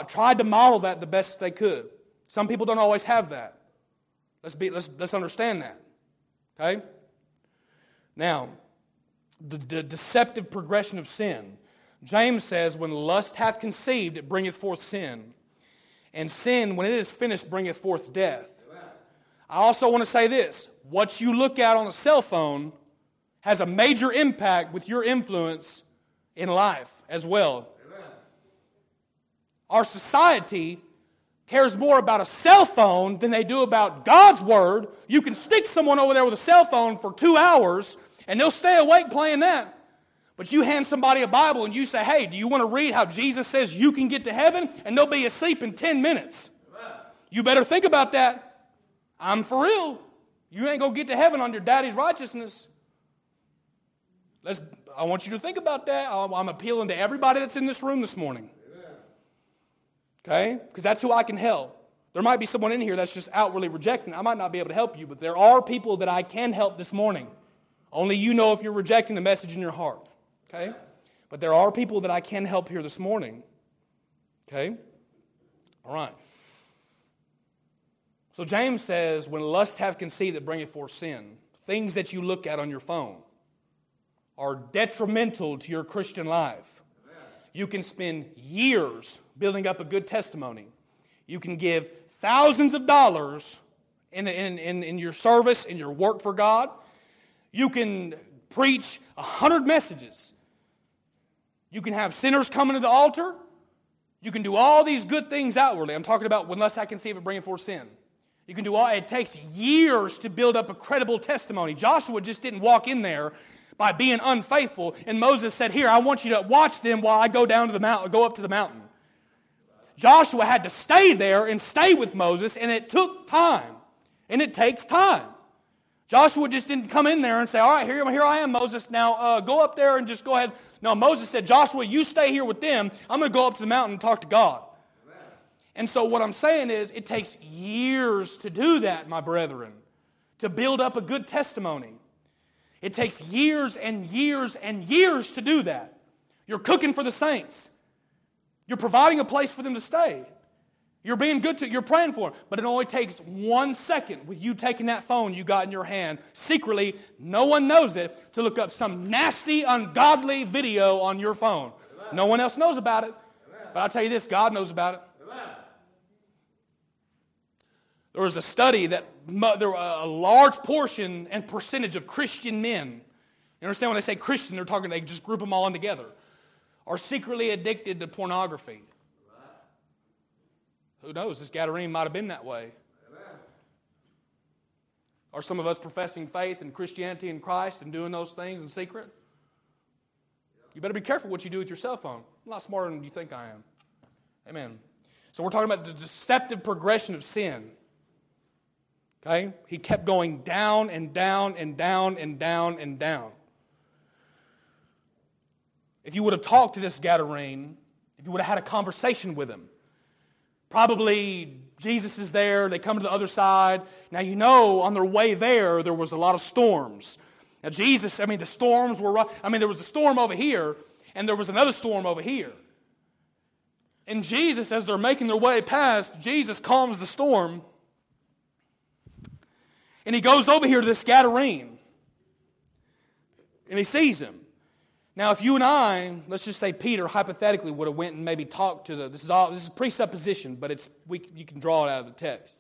tried to model that the best they could. Some people don't always have that. Let's understand that. Okay? Now, the deceptive progression of sin. James says, when lust hath conceived, it bringeth forth sin. And sin, when it is finished, bringeth forth death. I also want to say this. What you look at on a cell phone has a major impact with your influence in life as well. Our society cares more about a cell phone than they do about God's Word. You can stick someone over there with a cell phone for 2 hours and they'll stay awake playing that. But you hand somebody a Bible and you say, hey, do you want to read how Jesus says you can get to heaven? And they'll be asleep in 10 minutes. You better think about that. I'm for real. You ain't going to get to heaven on your daddy's righteousness. I want you to think about that. I'm appealing to everybody that's in this room this morning. Okay? Because that's who I can help. There might be someone in here that's just outwardly rejecting. I might not be able to help you, but there are people that I can help this morning. Only you know if you're rejecting the message in your heart. Okay? But there are people that I can help here this morning. Okay? All right. So James says, when lust hath conceived, it bringeth forth sin. Things that you look at on your phone are detrimental to your Christian life. You can spend years building up a good testimony. You can give thousands of dollars in your service, in your work for God. You can preach 100 messages. You can have sinners coming to the altar. You can do all these good things outwardly. I'm talking about unless I conceive it bringing forth sin. You can do all. It takes years to build up a credible testimony. Joshua just didn't walk in there by being unfaithful, and Moses said, here, I want you to watch them while I go down to the mountain, go up to the mountain. Joshua had to stay there and stay with Moses, and it took time. And it takes time. Joshua just didn't come in there and say, all right, here I am, Moses. Now go up there and just go ahead. No, Moses said, Joshua, you stay here with them. I'm going to go up to the mountain and talk to God. Amen. And so what I'm saying is it takes years to do that, my brethren, to build up a good testimony. It takes years and years and years to do that. You're cooking for the saints. You're providing a place for them to stay. You're being good to them. You're praying for them. But it only takes 1 second with you taking that phone you got in your hand, secretly, no one knows it, to look up some nasty, ungodly video on your phone. Amen. No one else knows about it. Amen. But I'll tell you this, God knows about it. Amen. There was a study that a large portion and percentage of Christian men, you understand when they say Christian, they're talking, they just group them all in together, are secretly addicted to pornography. Who knows? This Gadarene might have been that way. Are some of us professing faith and Christianity in Christ and doing those things in secret? You better be careful what you do with your cell phone. I'm a lot smarter than you think I am. Amen. So we're talking about the deceptive progression of sin. Okay? He kept going down and down and down and down and down. If you would have talked to this Gadarene, if you would have had a conversation with him, probably Jesus is there, they come to the other side. Now you know on their way there was a lot of storms. Now Jesus, the storms were, there was a storm over here and there was another storm over here. And Jesus, as they're making their way past, Jesus calms the storm. And he goes over here to this Gadarene. And he sees him. Now, if you and I, let's just say Peter, hypothetically, would have went and maybe talked to the... This is presupposition, but you can draw it out of the text.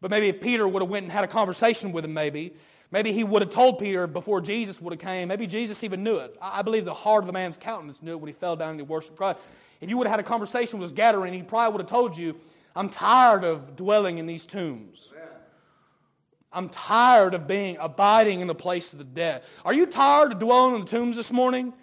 But maybe if Peter would have went and had a conversation with him, maybe he would have told Peter before Jesus would have came. Maybe Jesus even knew it. I believe the heart of the man's countenance knew it when he fell down and he worshipped God. If you would have had a conversation with this Gadarene, he probably would have told you, I'm tired of dwelling in these tombs. I'm tired of abiding in the place of the dead. Are you tired of dwelling in the tombs this morning?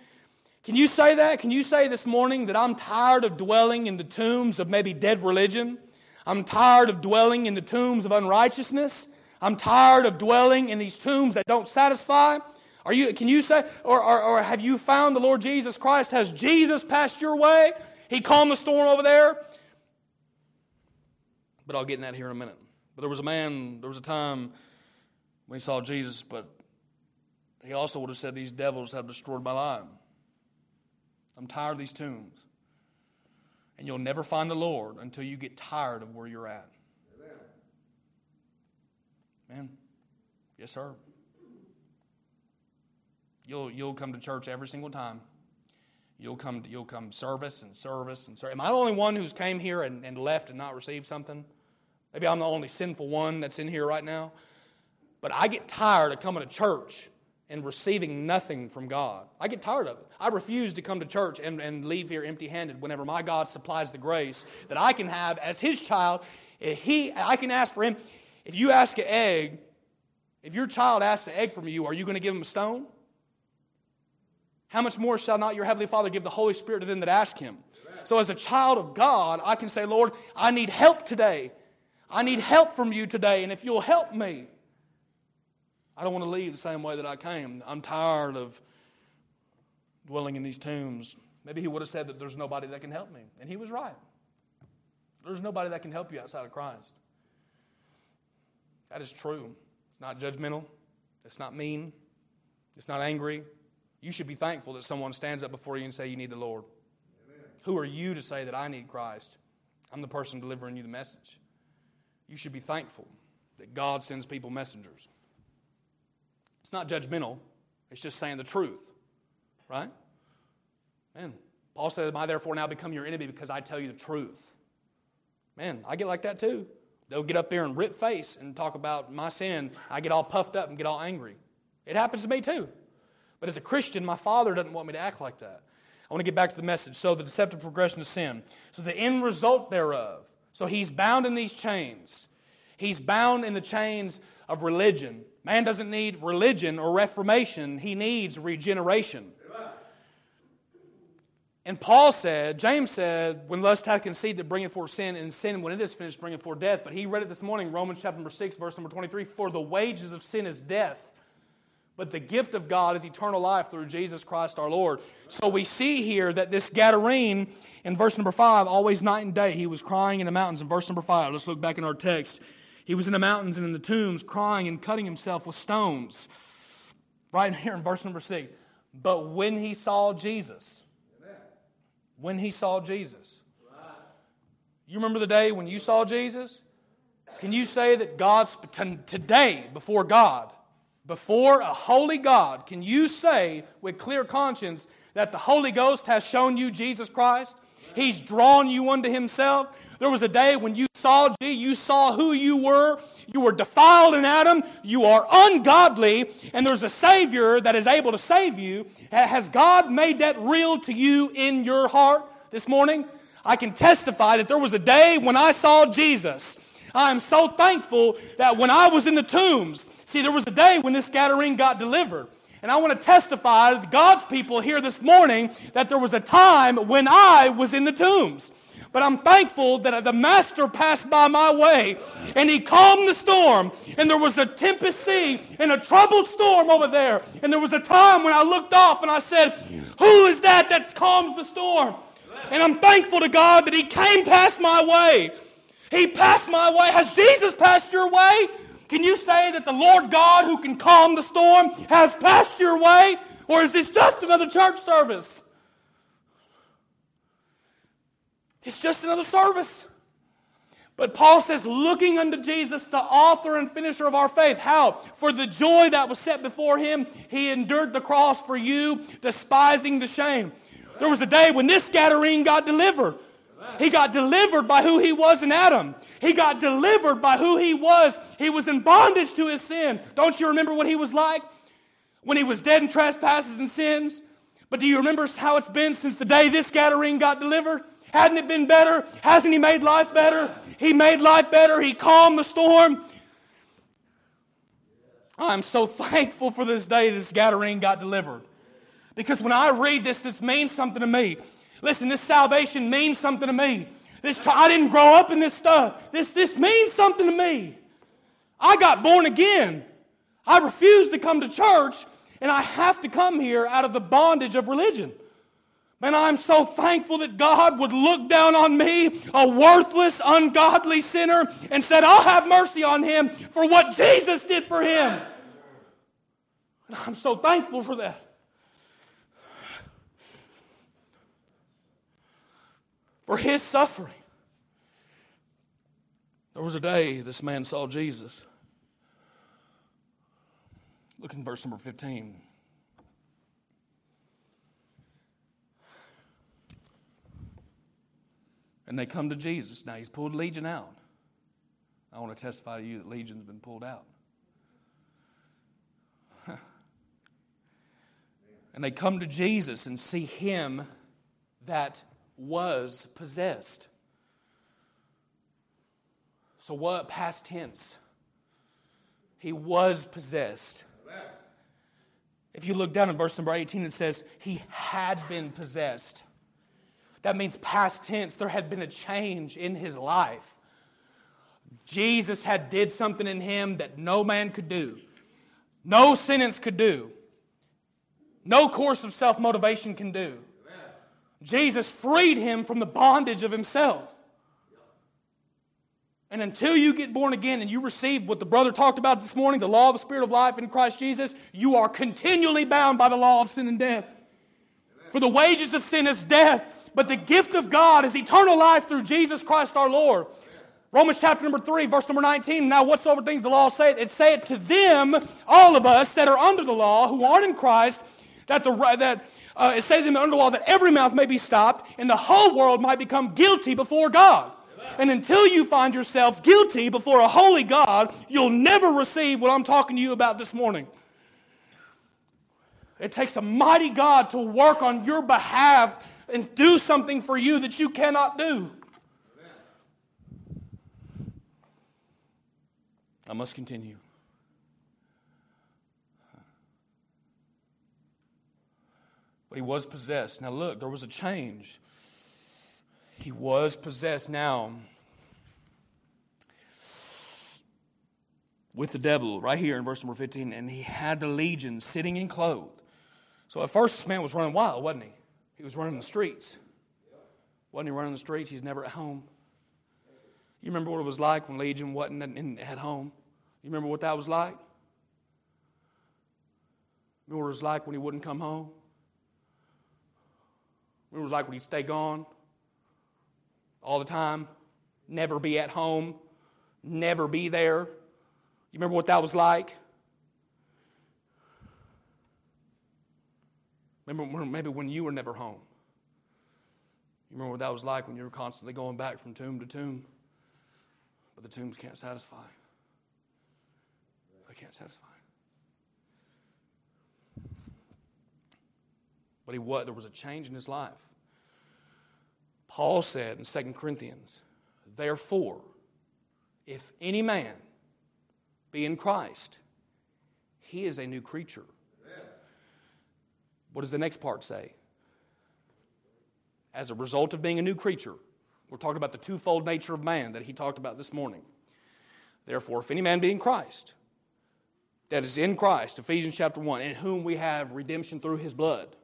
Can you say that? Can you say this morning that I'm tired of dwelling in the tombs of maybe dead religion? I'm tired of dwelling in the tombs of unrighteousness. I'm tired of dwelling in these tombs that don't satisfy. Can you say, or have you found the Lord Jesus Christ? Has Jesus passed your way? He calmed the storm over there. But I'll get in that here in a minute. But there was a time when he saw Jesus, but he also would have said, these devils have destroyed my life. I'm tired of these tombs. And you'll never find the Lord until you get tired of where you're at. Amen. Man, yes, sir. You'll come to church every single time. You'll come service and service and service. Am I the only one who's came here and left and not received something? Maybe I'm the only sinful one that's in here right now. But I get tired of coming to church and receiving nothing from God. I get tired of it. I refuse to come to church and leave here empty-handed whenever my God supplies the grace that I can have as His child. I can ask for Him. If you ask an egg, if your child asks an egg from you, are you going to give him a stone? How much more shall not your Heavenly Father give the Holy Spirit to them that ask Him? So as a child of God, I can say, Lord, I need help today. I need help from you today, and if you'll help me, I don't want to leave the same way that I came. I'm tired of dwelling in these tombs. Maybe he would have said that there's nobody that can help me, and he was right. There's nobody that can help you outside of Christ. That is true. It's not judgmental. It's not mean. It's not angry. You should be thankful that someone stands up before you and say you need the Lord. Amen. Who are you to say that I need Christ? I'm the person delivering you the message. You should be thankful that God sends people messengers. It's not judgmental. It's just saying the truth, right? Man, Paul said, "Am I therefore now become your enemy because I tell you the truth?" Man, I get like that too. They'll get up there and rip face and talk about my sin. I get all puffed up and get all angry. It happens to me too. But as a Christian, my Father doesn't want me to act like that. I want to get back to the message. So the deceptive progression of sin. So the end result thereof. So he's bound in these chains. He's bound in the chains of religion. Man doesn't need religion or reformation. He needs regeneration. And Paul said, James said, when lust hath conceived, it bringeth forth sin, and sin, when it is finished, bringeth forth death. But he read it this morning, Romans chapter number 6, verse number 23, for the wages of sin is death, but the gift of God is eternal life through Jesus Christ our Lord. So we see here that this Gadarene, in verse number 5, always night and day, he was crying in the mountains. In verse number 5, let's look back in our text. He was in the mountains and in the tombs, crying and cutting himself with stones. Right here in verse number 6. But when he saw Jesus, when he saw Jesus. You remember the day when you saw Jesus? Can you say that God's today before God, before a holy God, can you say with clear conscience that the Holy Ghost has shown you Jesus Christ? He's drawn you unto Himself. There was a day when you saw who you were. You were defiled in Adam. You are ungodly. And there's a Savior that is able to save you. Has God made that real to you in your heart this morning? I can testify that there was a day when I saw Jesus. I am so thankful that when I was in the tombs, see, there was a day when this Gadarene got delivered. And I want to testify to God's people here this morning that there was a time when I was in the tombs. But I'm thankful that the Master passed by my way and he calmed the storm. And there was a tempest sea and a troubled storm over there. And there was a time when I looked off and I said, who is that calms the storm? And I'm thankful to God that he came past my way. He passed my way. Has Jesus passed your way? Can you say that the Lord God who can calm the storm has passed your way? Or is this just another church service? It's just another service. But Paul says, looking unto Jesus, the author and finisher of our faith. How? For the joy that was set before him, he endured the cross for you, despising the shame. There was a day when this Gadarene got delivered. He got delivered by who he was in Adam. He got delivered by who he was. He was in bondage to his sin. Don't you remember what he was like? When he was dead in trespasses and sins? But do you remember how it's been since the day this Gadarene got delivered? Hadn't it been better? Hasn't he made life better? He made life better. He calmed the storm. I'm so thankful for this day this Gadarene got delivered. Because when I read this, this means something to me. Listen, this salvation means something to me. I didn't grow up in this stuff. This means something to me. I got born again. I refused to come to church, and I have to come here out of the bondage of religion. Man, I'm so thankful that God would look down on me, a worthless, ungodly sinner, and said, I'll have mercy on him for what Jesus did for him. And I'm so thankful for that. For his suffering. There was a day this man saw Jesus. Look in verse number 15. And they come to Jesus. Now he's pulled Legion out. I want to testify to you that Legion's been pulled out. And they come to Jesus and see him that was possessed. So what? Past tense. He was possessed. If you look down in verse number 18, it says, he had been possessed. That means past tense. There had been a change in his life. Jesus had did something in him that no man could do. No sentence could do. No course of self-motivation can do. Jesus freed him from the bondage of himself. And until you get born again and you receive what the brother talked about this morning, the law of the Spirit of life in Christ Jesus, you are continually bound by the law of sin and death. Amen. For the wages of sin is death, but the gift of God is eternal life through Jesus Christ our Lord. Amen. Romans chapter number 3, verse number 19, now whatsoever things the law saith, it saith to them, all of us that are under the law, who aren't in Christ, it says in the underlaw that every mouth may be stopped and the whole world might become guilty before God. Amen. And until you find yourself guilty before a holy God, you'll never receive what I'm talking to you about this morning. It takes a mighty God to work on your behalf and do something for you that you cannot do. Amen. I must continue. But he was possessed. Now look, there was a change. He was possessed now with the devil, right here in verse number 15. And he had the legion sitting in clothed. So at first this man was running wild, wasn't he? He was running the streets. Wasn't he running the streets? He's never at home. You remember what it was like when Legion wasn't at home? You remember what that was like? Remember what it was like when he wouldn't come home? It was like when he'd stay gone all the time, never be at home, never be there. You remember what that was like? Remember maybe when you were never home. You remember what that was like when you were constantly going back from tomb to tomb. But the tombs can't satisfy. They can't satisfy. But there was a change in his life. Paul said in 2 Corinthians, therefore, if any man be in Christ, he is a new creature. Amen. What does the next part say? As a result of being a new creature, We're talking about the twofold nature of man that he talked about this morning. Therefore, if any man be in Christ, that is in Christ, Ephesians chapter 1, in whom we have redemption through his blood,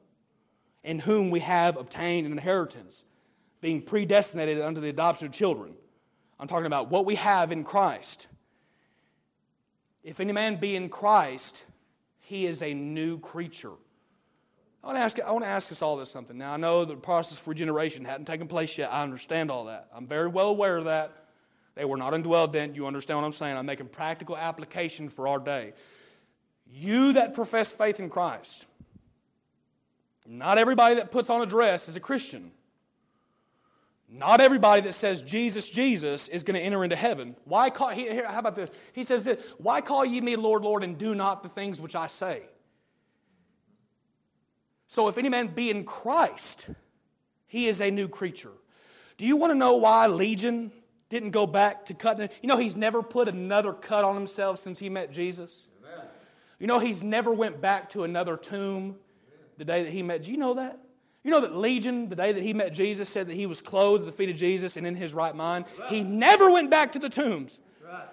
in whom we have obtained an inheritance, being predestinated unto the adoption of children. I'm talking about what we have in Christ. If any man be in Christ, he is a new creature. I want to ask us all this something. Now, I know the process of regeneration hadn't taken place yet. I understand all that. I'm very well aware of that. They were not indwelled then. You understand what I'm saying. I'm making practical application for our day. You that profess faith in Christ, not everybody that puts on a dress is a Christian. Not everybody that says Jesus, Jesus is going to enter into heaven. Why call? Here, how about this? He says this, why call ye me Lord, Lord, and do not the things which I say? So if any man be in Christ, he is a new creature. Do you want to know why Legion didn't go back to cutting? You know, he's never put another cut on himself since he met Jesus. Amen. You know, he's never went back to another tomb the day that he met. Do you know that? You know that Legion, the day that he met Jesus, said that he was clothed at the feet of Jesus and in his right mind. Right. He never went back to the tombs. Right.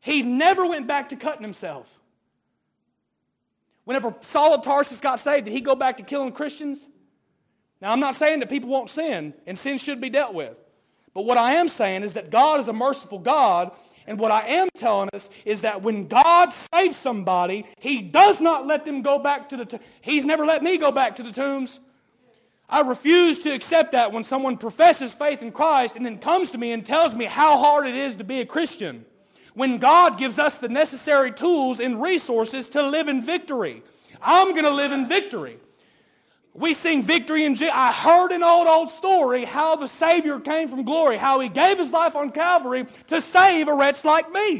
He never went back to cutting himself. Whenever Saul of Tarsus got saved, did he go back to killing Christians? Now, I'm not saying that people won't sin, and sin should be dealt with. But what I am saying is that God is a merciful God, and what I am telling us is that when God saves somebody, He does not let them go back to the tombs. He's never let me go back to the tombs. I refuse to accept that when someone professes faith in Christ and then comes to me and tells me how hard it is to be a Christian. When God gives us the necessary tools and resources to live in victory. I'm going to live in victory. We sing victory in Jesus. I heard an old story how the Savior came from glory, how He gave His life on Calvary to save a wretch like me.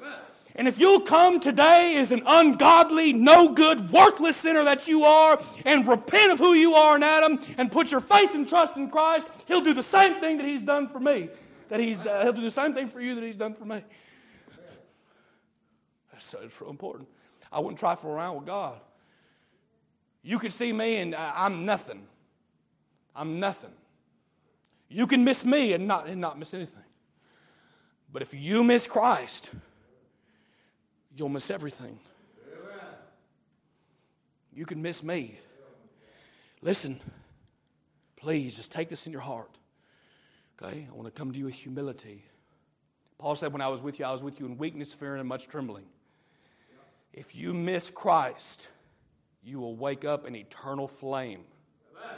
Amen. And if you'll come today as an ungodly, no good, worthless sinner that you are and repent of who you are in Adam and put your faith and trust in Christ, He'll do the same thing that He's done for me. He'll do the same thing for you that He's done for me. So it's real important. I wouldn't trifle around with God. You could see me and I'm nothing. I'm nothing. You can miss me and not miss anything. But if you miss Christ, you'll miss everything. You can miss me. Listen, please just take this in your heart. Okay? I want to come to you with humility. Paul said, when I was with you in weakness, fear, and much trembling. If you miss Christ, you will wake up in eternal flame. Amen.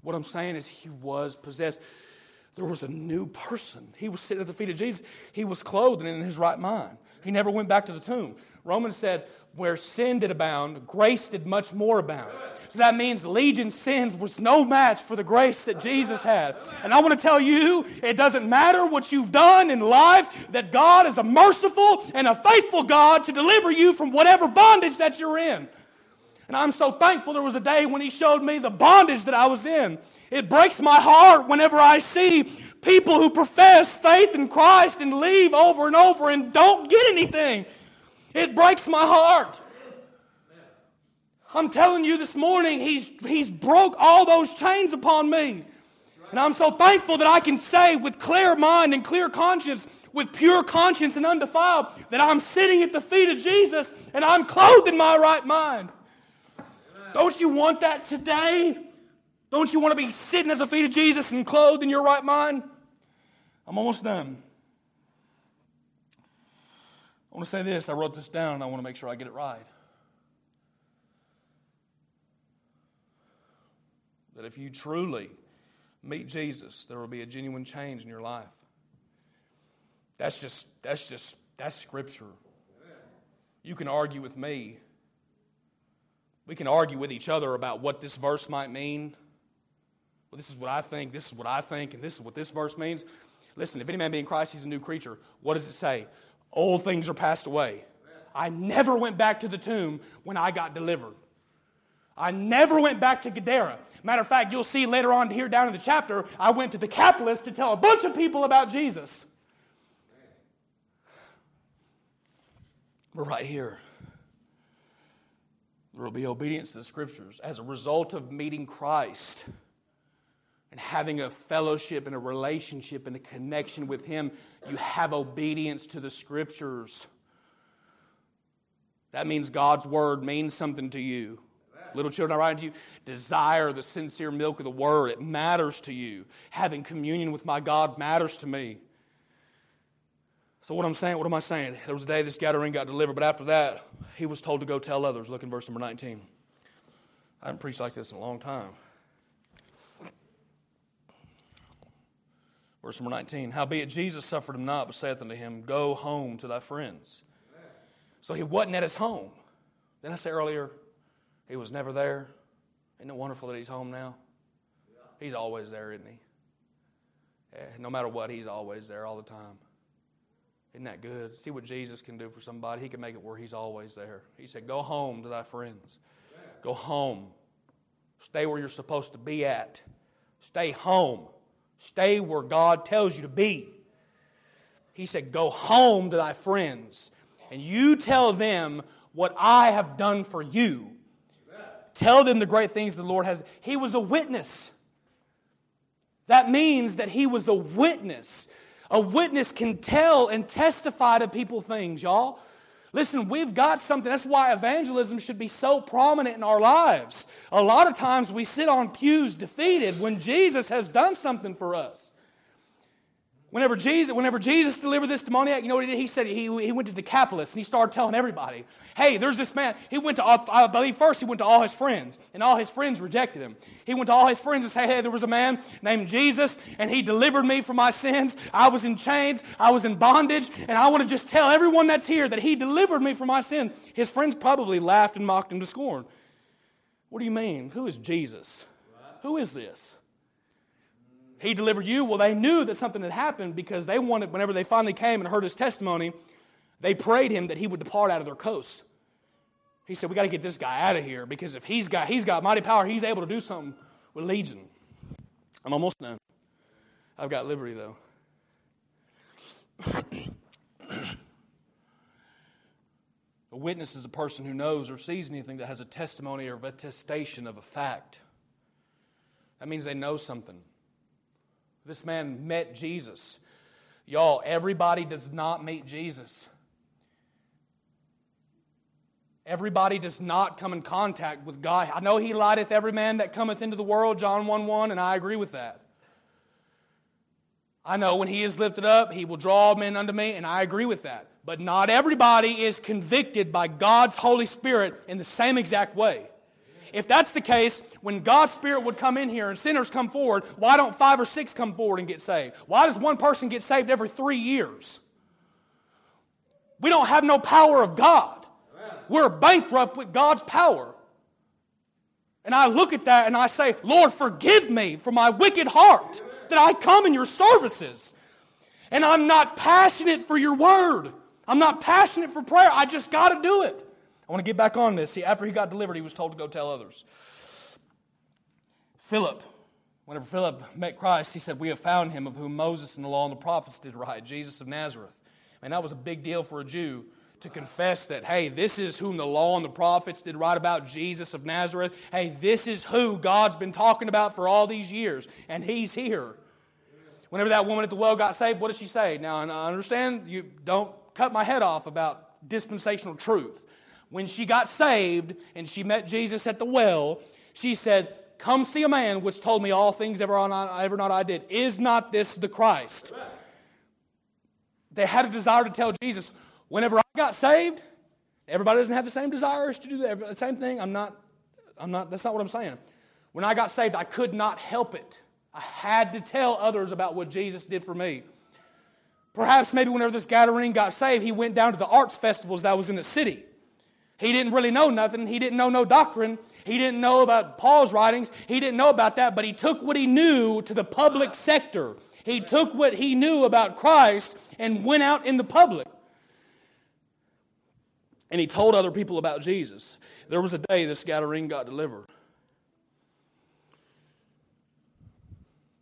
What I'm saying is he was possessed. There was a new person. He was sitting at the feet of Jesus. He was clothed and in his right mind. He never went back to the tomb. Romans said, where sin did abound, grace did much more abound. So that means Legion's sins was no match for the grace that Jesus had. And I want to tell you, it doesn't matter what you've done in life, that God is a merciful and a faithful God to deliver you from whatever bondage that you're in. And I'm so thankful there was a day when He showed me the bondage that I was in. It breaks my heart whenever I see people who profess faith in Christ and leave over and over and don't get anything. It breaks my heart. I'm telling you this morning, He's broke all those chains upon me. And I'm so thankful that I can say with clear mind and clear conscience, with pure conscience and undefiled, that I'm sitting at the feet of Jesus and I'm clothed in my right mind. Don't you want that today? Don't you want to be sitting at the feet of Jesus and clothed in your right mind? I'm almost done. I want to say this. I wrote this down and I want to make sure I get it right. That if you truly meet Jesus, there will be a genuine change in your life. That's Scripture. You can argue with me. We can argue with each other about what this verse might mean. Well, this is what I think, and this is what this verse means. Listen, if any man be in Christ, he's a new creature. What does it say? Old things are passed away. I never went back to the tomb when I got delivered. I never went back to Gadara. Matter of fact, you'll see later on here down in the chapter, I went to Decapolis to tell a bunch of people about Jesus. We're right here. There will be obedience to the Scriptures as a result of meeting Christ. and having a fellowship and a relationship and a connection with Him, you have obedience to the Scriptures. That means God's Word means something to you. Little children, I write to you, desire the sincere milk of the Word. It matters to you. Having communion with my God matters to me. So what am I saying? There was a day this Gadarene got delivered, but after that, he was told to go tell others. Look in verse number 19. I haven't preached like this in a long time. Verse number 19. Howbeit Jesus suffered him not, but saith unto him, Go home to thy friends. So he wasn't at his home. Didn't I say earlier, he was never there? Isn't it wonderful that he's home now? He's always there, isn't he? Yeah, no matter what, he's always there all the time. Isn't that good? See what Jesus can do for somebody. He can make it where he's always there. He said, Go home to thy friends. Go home. Stay where you're supposed to be at. Stay home. Stay where God tells you to be. He said, Go home to thy friends. And you tell them what I have done for you. Tell them the great things the Lord has. He was a witness. That means that he was a witness. A witness can tell and testify to people things, y'all. Listen, we've got something. That's why evangelism should be so prominent in our lives. A lot of times we sit on pews defeated when Jesus has done something for us. Whenever Jesus delivered this demoniac, you know what he did? He said he went to Decapolis and he started telling everybody, hey, there's this man. He went to, I believe first he went to all his friends, and all his friends rejected him. He went to all his friends and said, hey, there was a man named Jesus and he delivered me from my sins. I was in chains. I was in bondage. And I want to just tell everyone that's here that he delivered me from my sin. His friends probably laughed and mocked him to scorn. What do you mean? Who is Jesus? Who is this? He delivered you. Well, they knew that something had happened because they wanted, whenever they finally came and heard his testimony, they prayed him that he would depart out of their coast. He said, we got to get this guy out of here because if he's got mighty power, he's able to do something with Legion. I'm almost done. I've got liberty, though. A witness is a person who knows or sees anything that has a testimony or an attestation of a fact. That means they know something. This man met Jesus. Y'all, everybody does not meet Jesus. Everybody does not come in contact with God. I know he lighteth every man that cometh into the world, John 1:1, and I agree with that. I know when he is lifted up, he will draw men unto me, and I agree with that. But not everybody is convicted by God's Holy Spirit in the same exact way. If that's the case, when God's Spirit would come in here and sinners come forward, why don't 5 or 6 come forward and get saved? Why does one person get saved every 3 years? We don't have no power of God. We're bankrupt with God's power. And I look at that and I say, Lord, forgive me for my wicked heart that I come in your services. And I'm not passionate for your word. I'm not passionate for prayer. I just got to do it. I want to get back on this. See, after he got delivered, he was told to go tell others. Philip, whenever Philip met Christ, he said, we have found him of whom Moses and the law and the prophets did write, Jesus of Nazareth. Man, that was a big deal for a Jew to confess that, hey, this is whom the law and the prophets did write about, Jesus of Nazareth. Hey, this is who God's been talking about for all these years, and he's here. Whenever that woman at the well got saved, what did she say? Now, and I understand you don't cut my head off about dispensational truth. When she got saved and she met Jesus at the well, she said, Come see a man which told me all things ever not I did. Is not this the Christ? They had a desire to tell Jesus. Whenever I got saved, everybody doesn't have the same desires to do the same thing. I'm not. That's not what I'm saying. When I got saved, I could not help it. I had to tell others about what Jesus did for me. Perhaps maybe whenever this Gadarene got saved, he went down to the arts festivals that was in the city. He didn't really know nothing. He didn't know no doctrine. He didn't know about Paul's writings. He didn't know about that, but he took what he knew to the public sector. He took what he knew about Christ and went out in the public. And he told other people about Jesus. There was a day this Gadarene got delivered.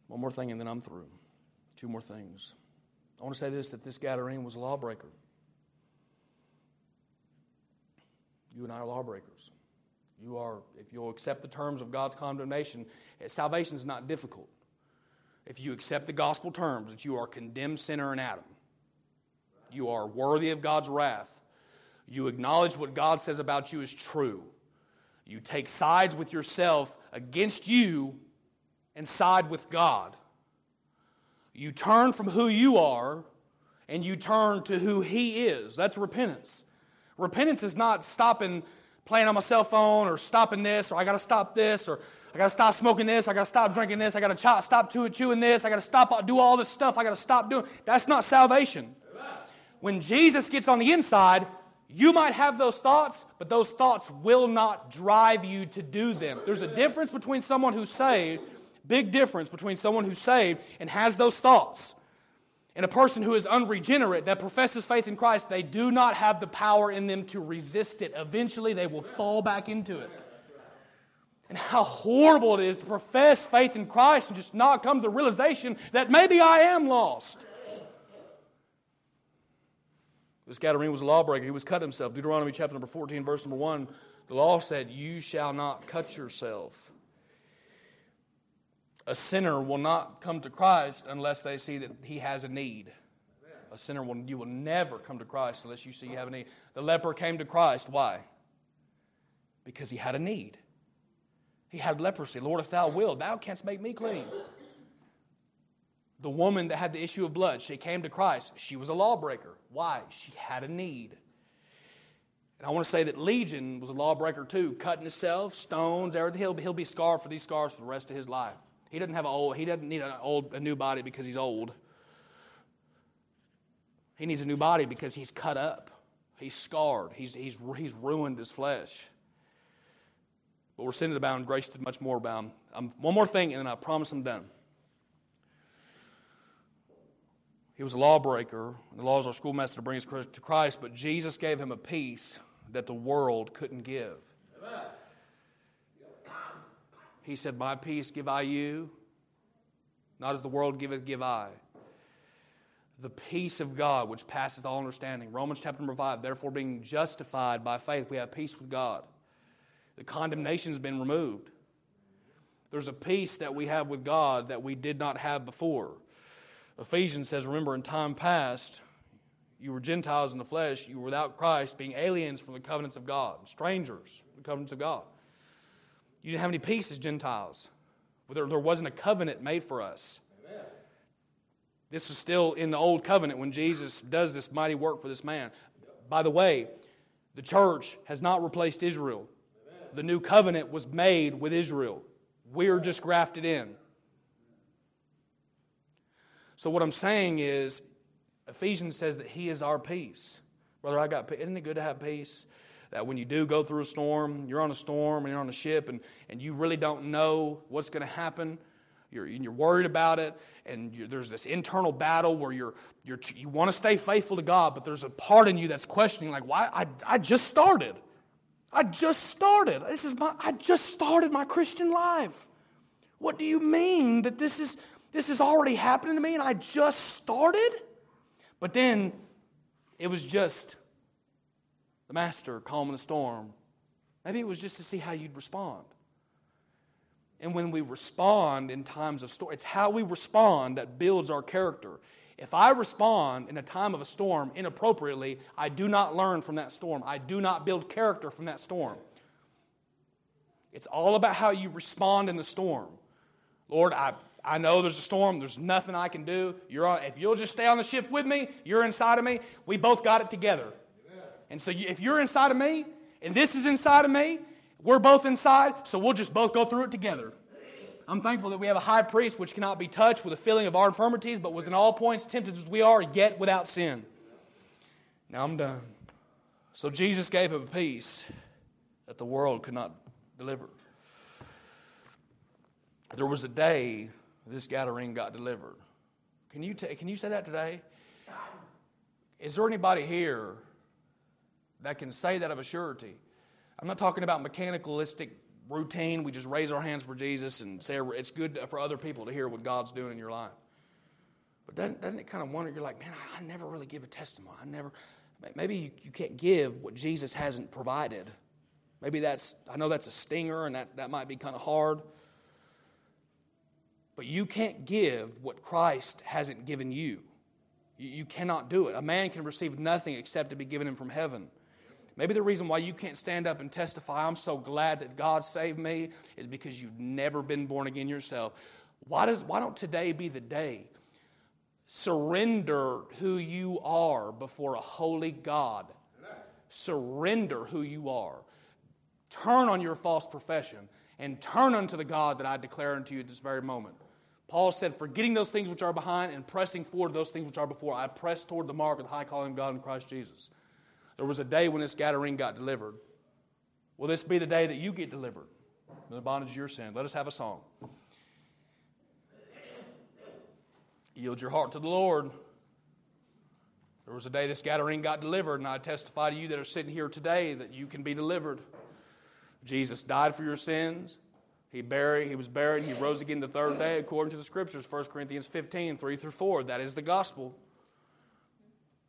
One more thing and then I'm through. 2 more things. I want to say this, that this Gadarene was a lawbreaker. You and I are lawbreakers. You are, if you'll accept the terms of God's condemnation, salvation is not difficult. if you accept the gospel terms, that you are a condemned sinner in Adam. You are worthy of God's wrath. You acknowledge what God says about you is true. You take sides with yourself against you and side with God. You turn from who you are and you turn to who He is. That's repentance. Repentance is not stopping playing on my cell phone or stopping this or I got to stop this or I got to stop smoking this, I got to stop drinking this, I got to stop chewing this, I got to stop do all this stuff, I got to stop doing. That's not salvation. When Jesus gets on the inside, you might have those thoughts, but those thoughts will not drive you to do them. There's a difference between someone who's saved, big difference between someone who's saved and has those thoughts, and a person who is unregenerate, that professes faith in Christ. They do not have the power in them to resist it. Eventually, they will fall back into it. And how horrible it is to profess faith in Christ and just not come to the realization that maybe I am lost. This Gadarene was a lawbreaker. He was cut himself. Deuteronomy chapter number 14, verse number 1, the law said, "You shall not cut yourself." A sinner will not come to Christ unless they see that he has a need. A sinner, you will never come to Christ unless you see you have a need. The leper came to Christ. Why? Because he had a need. He had leprosy. "Lord, if thou wilt, thou canst make me clean." The woman that had the issue of blood, she came to Christ. She was a lawbreaker. Why? She had a need. And I want to say that Legion was a lawbreaker too, cutting himself, stones, everything. He'll be scarred for these scars for the rest of his life. He doesn't have a new body because he's old. He needs a new body because he's cut up, he's scarred, he's ruined his flesh. But we're sinned abound, grace did much more abound. One more thing, and then I promise I'm done. He was a lawbreaker. The law is our schoolmaster to bring us to Christ, but Jesus gave him a peace that the world couldn't give. Amen. He said, "My peace give I you, not as the world giveth give I." The peace of God, which passeth all understanding. Romans chapter number 5, therefore being justified by faith, we have peace with God. The condemnation has been removed. There's a peace that we have with God that we did not have before. Ephesians says, "Remember, in time past, you were Gentiles in the flesh, you were without Christ, being aliens from the covenants of God, strangers from the covenants of God." You didn't have any peace as Gentiles. There wasn't a covenant made for us. Amen. This is still in the old covenant when Jesus does this mighty work for this man. By the way, the church has not replaced Israel. Amen. The new covenant was made with Israel. We're just grafted in. So what I'm saying is, Ephesians says that He is our peace. Brother, I got peace. Isn't it good to have peace? That when you do go through a storm, you're on a storm and you're on a ship and you really don't know what's going to happen. You're worried about it, and there's this internal battle where you want to stay faithful to God, but there's a part in you that's questioning, like, why? I just started. I just started my Christian life. What do you mean that this is already happening to me and I just started? But then it was just the master calming the storm. Maybe it was just to see how you'd respond. And when we respond in times of storm, it's how we respond that builds our character. If I respond in a time of a storm inappropriately, I do not learn from that storm. I do not build character from that storm. It's all about how you respond in the storm. Lord, I know there's a storm. There's nothing I can do. If you'll just stay on the ship with me, you're inside of me. We both got it together. Amen. And so if you're inside of me, and this is inside of me, we're both inside, so we'll just both go through it together. I'm thankful that we have a high priest which cannot be touched with a feeling of our infirmities, but was in all points tempted as we are, yet without sin. Now I'm done. So Jesus gave him a peace that the world could not deliver. There was a day this Gadarene got delivered. Can you say that today? Is there anybody here that can say that of a surety? I'm not talking about mechanicalistic routine. We just raise our hands for Jesus and say it's good for other people to hear what God's doing in your life. But doesn't it kind of wonder? You're like, man, I never really give a testimony. Maybe you can't give what Jesus hasn't provided. Maybe I know that's a stinger, and that might be kind of hard. But you can't give what Christ hasn't given you. You cannot do it. A man can receive nothing except to be given him from heaven. Maybe the reason why you can't stand up and testify, I'm so glad that God saved me, is because you've never been born again yourself. Why don't today be the day? Surrender who you are before a holy God. Surrender who you are. Turn on your false profession and turn unto the God that I declare unto you at this very moment. Paul said, forgetting those things which are behind and pressing forward those things which are before, I press toward the mark of the high calling of God in Christ Jesus. There was a day when this Gadarene got delivered. Will this be the day that you get delivered from the bondage of your sin? Let us have a song. Yield your heart to the Lord. There was a day this Gadarene got delivered, and I testify to you that are sitting here today that you can be delivered. Jesus died for your sins. He was buried. He rose again the third day according to the Scriptures, 1 Corinthians 15, 3 through 4. That is the gospel.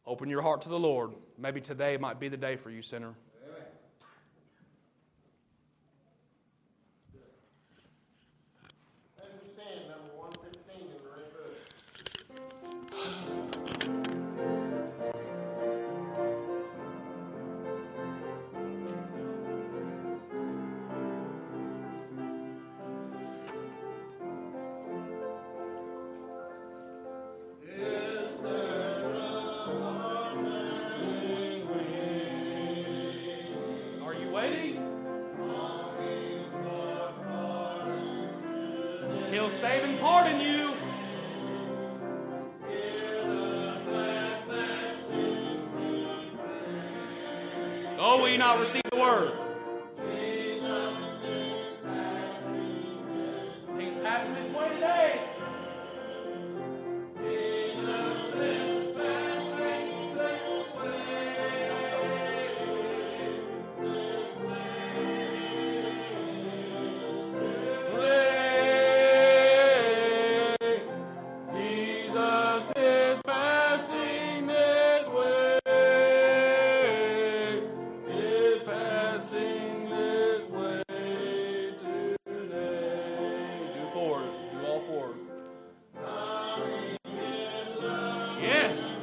Open your heart to the Lord. Maybe today might be the day for you, sinner. Save and pardon you. Though we not receive the word. Things passing this way today. Yes.